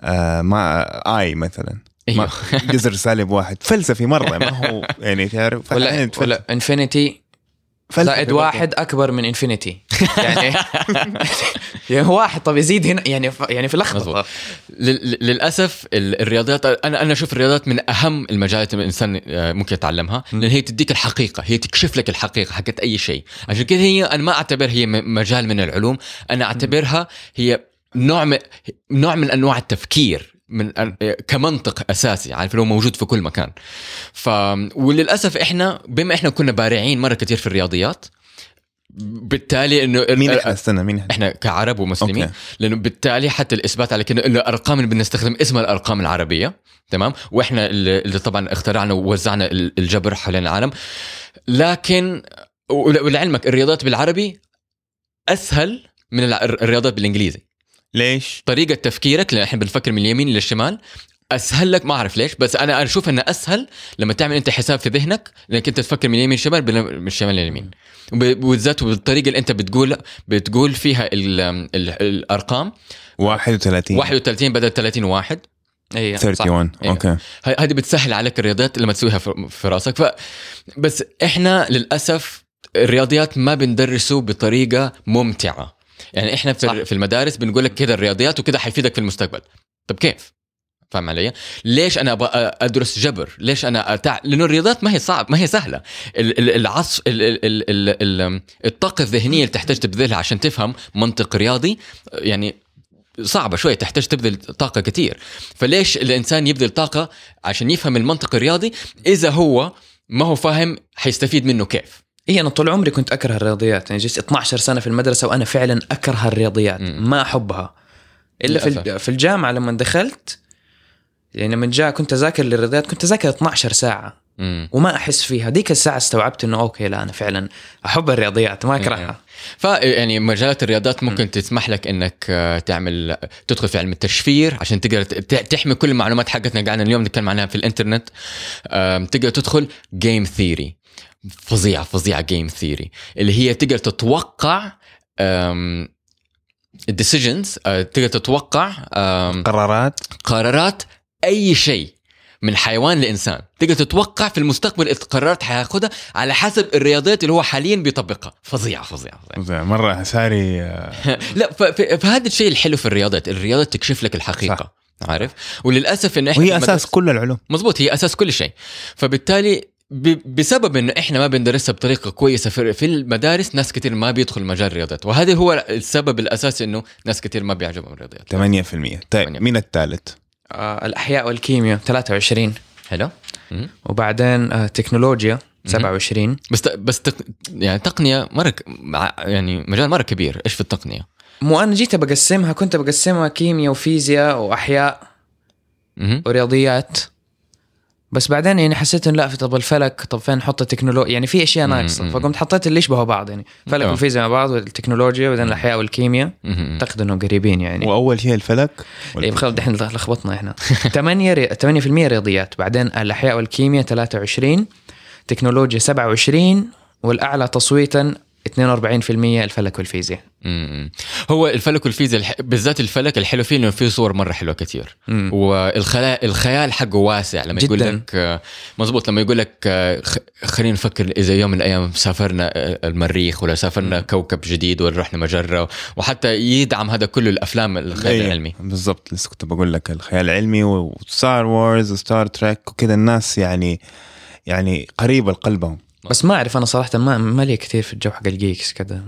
آه مع آي مثلا أيوه. جزر سالب واحد فلسفي مرة ما هو يعني تعرف ولا, ولا انفينيتي زائد واحد أكبر من إنفينيتي يعني يعني واحد طب يزيد هنا يعني ف... يعني في لخبطة لل... للأسف الرياضيات أنا أنا أشوف الرياضيات من أهم المجالات اللي الإنسان ممكن يتعلمها لأن هي تديك الحقيقة, هي تكشف لك الحقيقة حقت أي شيء. عشان كده هي أنا ما أعتبر هي مجال من العلوم, أنا أعتبرها هي نوع من نوع من أنواع التفكير من كمنطق اساسي, عارف لو موجود في كل مكان. ف وللاسف احنا بما احنا كنا بارعين مره كتير في الرياضيات, بالتالي انه مين احنا استنى مين احنا كعرب ومسلمين, لانه بالتالي حتى الاثبات على كده انه الارقام اللي بنستخدم اسمها الارقام العربيه, تمام, واحنا اللي طبعا اخترعنا ووزعنا الجبر حوالين العالم. لكن ولعلمك الرياضات بالعربي اسهل من الرياضات بالانجليزي. ليش؟ طريقة تفكيرك, لأن احنا بنفكر من اليمين للشمال, أسهل لك, ما أعرف ليش, بس أنا أشوف أنه أسهل لما تعمل أنت حساب في ذهنك, لأنك أنت تفكر من اليمين للشمال من الشمال لليمين, وبالذات بالطريقة اللي أنت بتقول بتقول فيها ال ال الأرقام واحد وثلاثين واحد وثلاثين بدل ثلاثين واحد ايه واحد وثلاثين اوكي, هذه بتسهل عليك الرياضات لما تسويها في راسك. ف بس احنا للأسف الرياضيات ما بندرسه بطريقة ممتعة. يعني إحنا في, في المدارس بنقول لك كده الرياضيات وكده حيفيدك في المستقبل. طب كيف؟ فاهم علي؟ ليش أنا أدرس جبر؟ ليش أنا أتع... لأنه الرياضيات ما هي صعب, ما هي سهلة. العص... الطاقة الذهنية اللي تحتاج تبذلها عشان تفهم منطق رياضي يعني صعبة شوية, تحتاج تبذل طاقة كتير. فليش الإنسان يبذل طاقة عشان يفهم المنطق الرياضي إذا هو ما هو فاهم حيستفيد منه كيف؟ إيه أنا طول عمري كنت أكره الرياضيات, يعني جلست اثنا عشر سنة في المدرسة وأنا فعلا أكره الرياضيات, ما أحبها إلا في في الجامعة لما دخلت. يعني لما جاء كنت أذاكر للرياضيات كنت أذاكر اثنا عشر ساعة مم. وما أحس فيها. ديك الساعة استوعبت إنه أوكي لا أنا فعلا أحب الرياضيات ما أكرهها. فيعني مجالات الرياضيات ممكن تسمح لك إنك تعمل تدخل في علم التشفير عشان تقدر تحمي كل المعلومات حقتنا قاعدنا اليوم نتكلم عنها في الإنترنت. تقدر تدخل game theory فظيعة فظيعة جيم ثيوري اللي هي تقدر تتوقع decisions, تقدر تتوقع قرارات قرارات أي شيء من حيوان لإنسان. تقدر تتوقع في المستقبل القرارات حياخدها على حسب الرياضيات اللي هو حاليا بيطبقها. فظيعة فظيعة فظيعة مرة ساري لا فهذا الشيء الحلو في الرياضات, الرياضات تكشف لك الحقيقة صح. عارف, وللأسف إن إحنا هي أساس كل العلوم. مزبوط, هي أساس كل شيء. فبالتالي بسبب إنه إحنا ما بندرسها بطريقة كويسة في المدارس, ناس كتير ما بيدخل مجال الرياضات, وهذا هو السبب الأساسي إنه ناس كتير ما بيعجبهم الرياضيات. ثمانية في المية. طيب مين الثالث؟ آه الأحياء والكيمياء ثلاثة وعشرين. حلو. وبعدين آه تكنولوجيا سبعة وعشرين. بس بس تق... يعني تقنية مرة يعني مجال مرة كبير. إيش في التقنية؟ مو أنا جيت بقسمها, كنت بقسمها كيمياء وفيزياء وأحياء مم. ورياضيات, بس بعدين يعني حسيت إن لا في طب الفلك طب فين نحط التكنولوجيا, يعني في أشياء ناقصة, فقمت حطيت اللي يشبهوا بعض يعني فلك وفيزياء مع بعض والتكنولوجيا بعدين الأحياء والكيمياء تقدروا قريبين يعني. وأول شيء الفلك اللي بخلد إحنا لخبطنا إحنا ثمانية ري... ثمانية في المية رياضيات, بعدين الأحياء والكيمياء ثلاثة وعشرين, تكنولوجيا سبعة وعشرين, والأعلى تصويتا اثنين وأربعين بالمية الفلك والفيزياء. امم هو الفلك والفيزياء الح... بالذات الفلك الحلو فيه انه فيه صور مره حلوه كتير, والخيال الخيال حقه واسع لما يقول لك مزبوط, لما يقول لك خلينا نفكر اذا يوم من الايام سافرنا المريخ ولا سافرنا مم. كوكب جديد ولا رحنا مجره, وحتى يدعم هذا كله الافلام الخيال أيه. العلمي بالضبط, لسه كنت بقول لك الخيال العلمي وستار وورز وستار تريك وكذا, الناس يعني يعني قريبه لقلبهم. بس ما أعرف أنا صراحة ما ما لي كتير في الجو حق الجيكس كده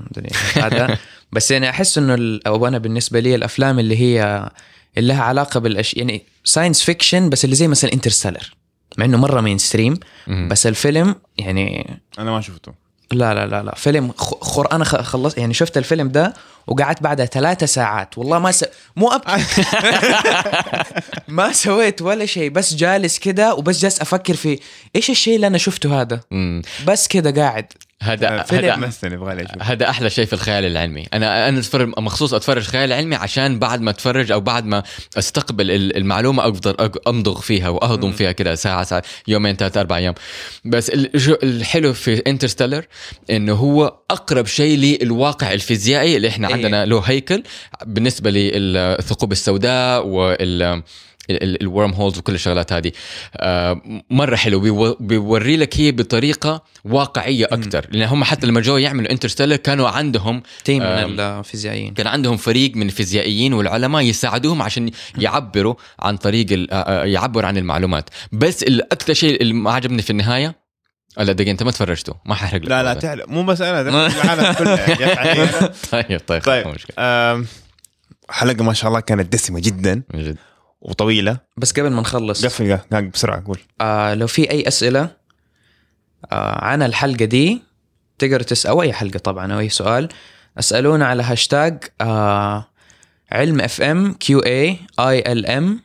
هذا, بس يعني أحس إنه أو أنا بالنسبة لي الأفلام اللي هي اللي لها علاقة بالأشياء يعني ساينس فيكشن, بس اللي زي مثلا انترستيلر مع إنه مرة مينستريم بس الفيلم يعني أنا ما شفته. لا لا لا لا فيلم خر أنا خلص يعني شفت الفيلم ده وقعدت بعدها ثلاثة ساعات والله ما س... مو أبكي ما سويت ولا شيء, بس جالس كده وبس جالس أفكر في إيش الشيء اللي أنا شفته هذا مم. بس كده قاعد. هذا هذا أحلى شيء في الخيال العلمي. أنا أنا أتفرج مخصوص أتفرج خيال علمي عشان بعد ما أتفرج أو بعد ما أستقبل المعلومة أقدر أمضغ فيها وأهضم فيها كده ساعة ساعة يومين ثلاثة أربع أيام. بس الحلو في انترستيلر إنه هو أقرب شيء للواقع الفيزيائي اللي إحنا عندنا له هيكل بالنسبة للثقوب السوداء وال الورم هولز وكل الشغلات هذه مرة حلو, بيوري لك هي بطريقة واقعية أكتر, لأن هم حتى لما جوا يعملوا انترستيلر كانوا عندهم تيم من الفيزيائيين, كان عندهم فريق من الفيزيائيين والعلماء يساعدوهم عشان يعبروا عن طريق يعبر عن المعلومات. بس الأكثر شيء اللي ما عجبني في النهاية, لا دقيقة أنت ما تفرجته, ما ححرق لك. لا لا تعلق, مو بس أنا العالم كله. طيب طيب, طيب. حلقة ما شاء الله كانت دسمة جدا مجد. وطويلة, بس قبل ما نخلص قفل بسرعة أقول آه لو في أي أسئلة آه عن الحلقة دي تقدر تسأل أي حلقة طبعا أو أي سؤال, أسألونا على هاشتاج آه علم اف ام كيو اي اي ال ام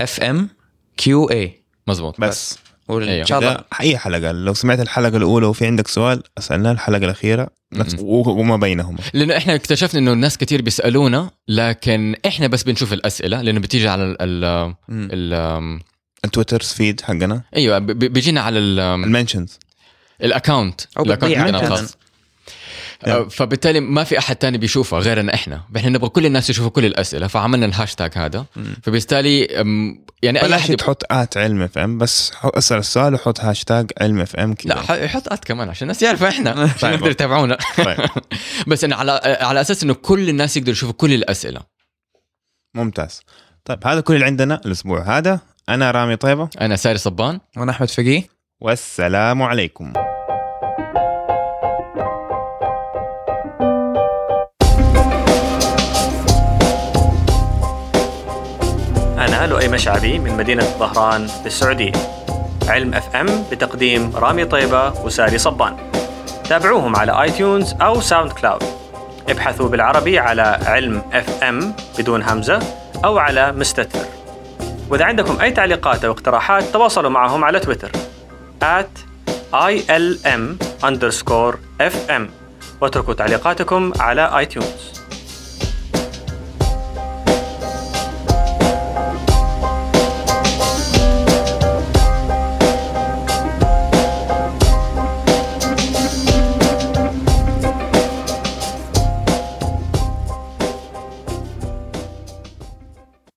اف ام كيو اي مظبوط. بس إن شاء الله أي حلقة لو سمعت الحلقة الأولى وفي عندك سؤال أسألنا الحلقة الأخيرة نفس وما بينهم, لأنه إحنا اكتشفنا إنه الناس كتير بيسألونا, لكن إحنا بس بنشوف الأسئلة لأنه بتيجي على ال ال ال التويتر سفيد حقنا. أيوة بيجينا على المنشنز الأكاونت الخاص, فبالتالي ما في أحد تاني بيشوفها غيرنا إحنا, إحنا نبغى كل الناس يشوفوا كل الأسئلة, فعملنا الهاشتاج هذا. فبالتالي يعني أي أحد يحط آت علم إف إم, بس أسأل السؤال وحط هاشتاج علم إف إم. لا يحط آت كمان عشان الناس يعرفوا إحنا يقدروا يتابعونا. بس أنا على على أساس إنه كل الناس يقدروا يشوفوا كل الأسئلة. ممتاز. طيب هذا كل اللي عندنا الأسبوع هذا. أنا رامي طيبة, أنا ساري صبان, وأنا أحمد فقيه, والسلام عليكم. أنا لؤي مشعبي من مدينة ظهران بالسعودية. علم أف أم بتقديم رامي طيبة وساري صبان. تابعوهم على آيتيونز أو ساوند كلاود. ابحثوا بالعربي على علم أف أم بدون همزة أو على مستتر. وإذا عندكم أي تعليقات أو اقتراحات تواصلوا معهم على تويتر at ilm underscore fm, واتركوا تعليقاتكم على آيتيونز.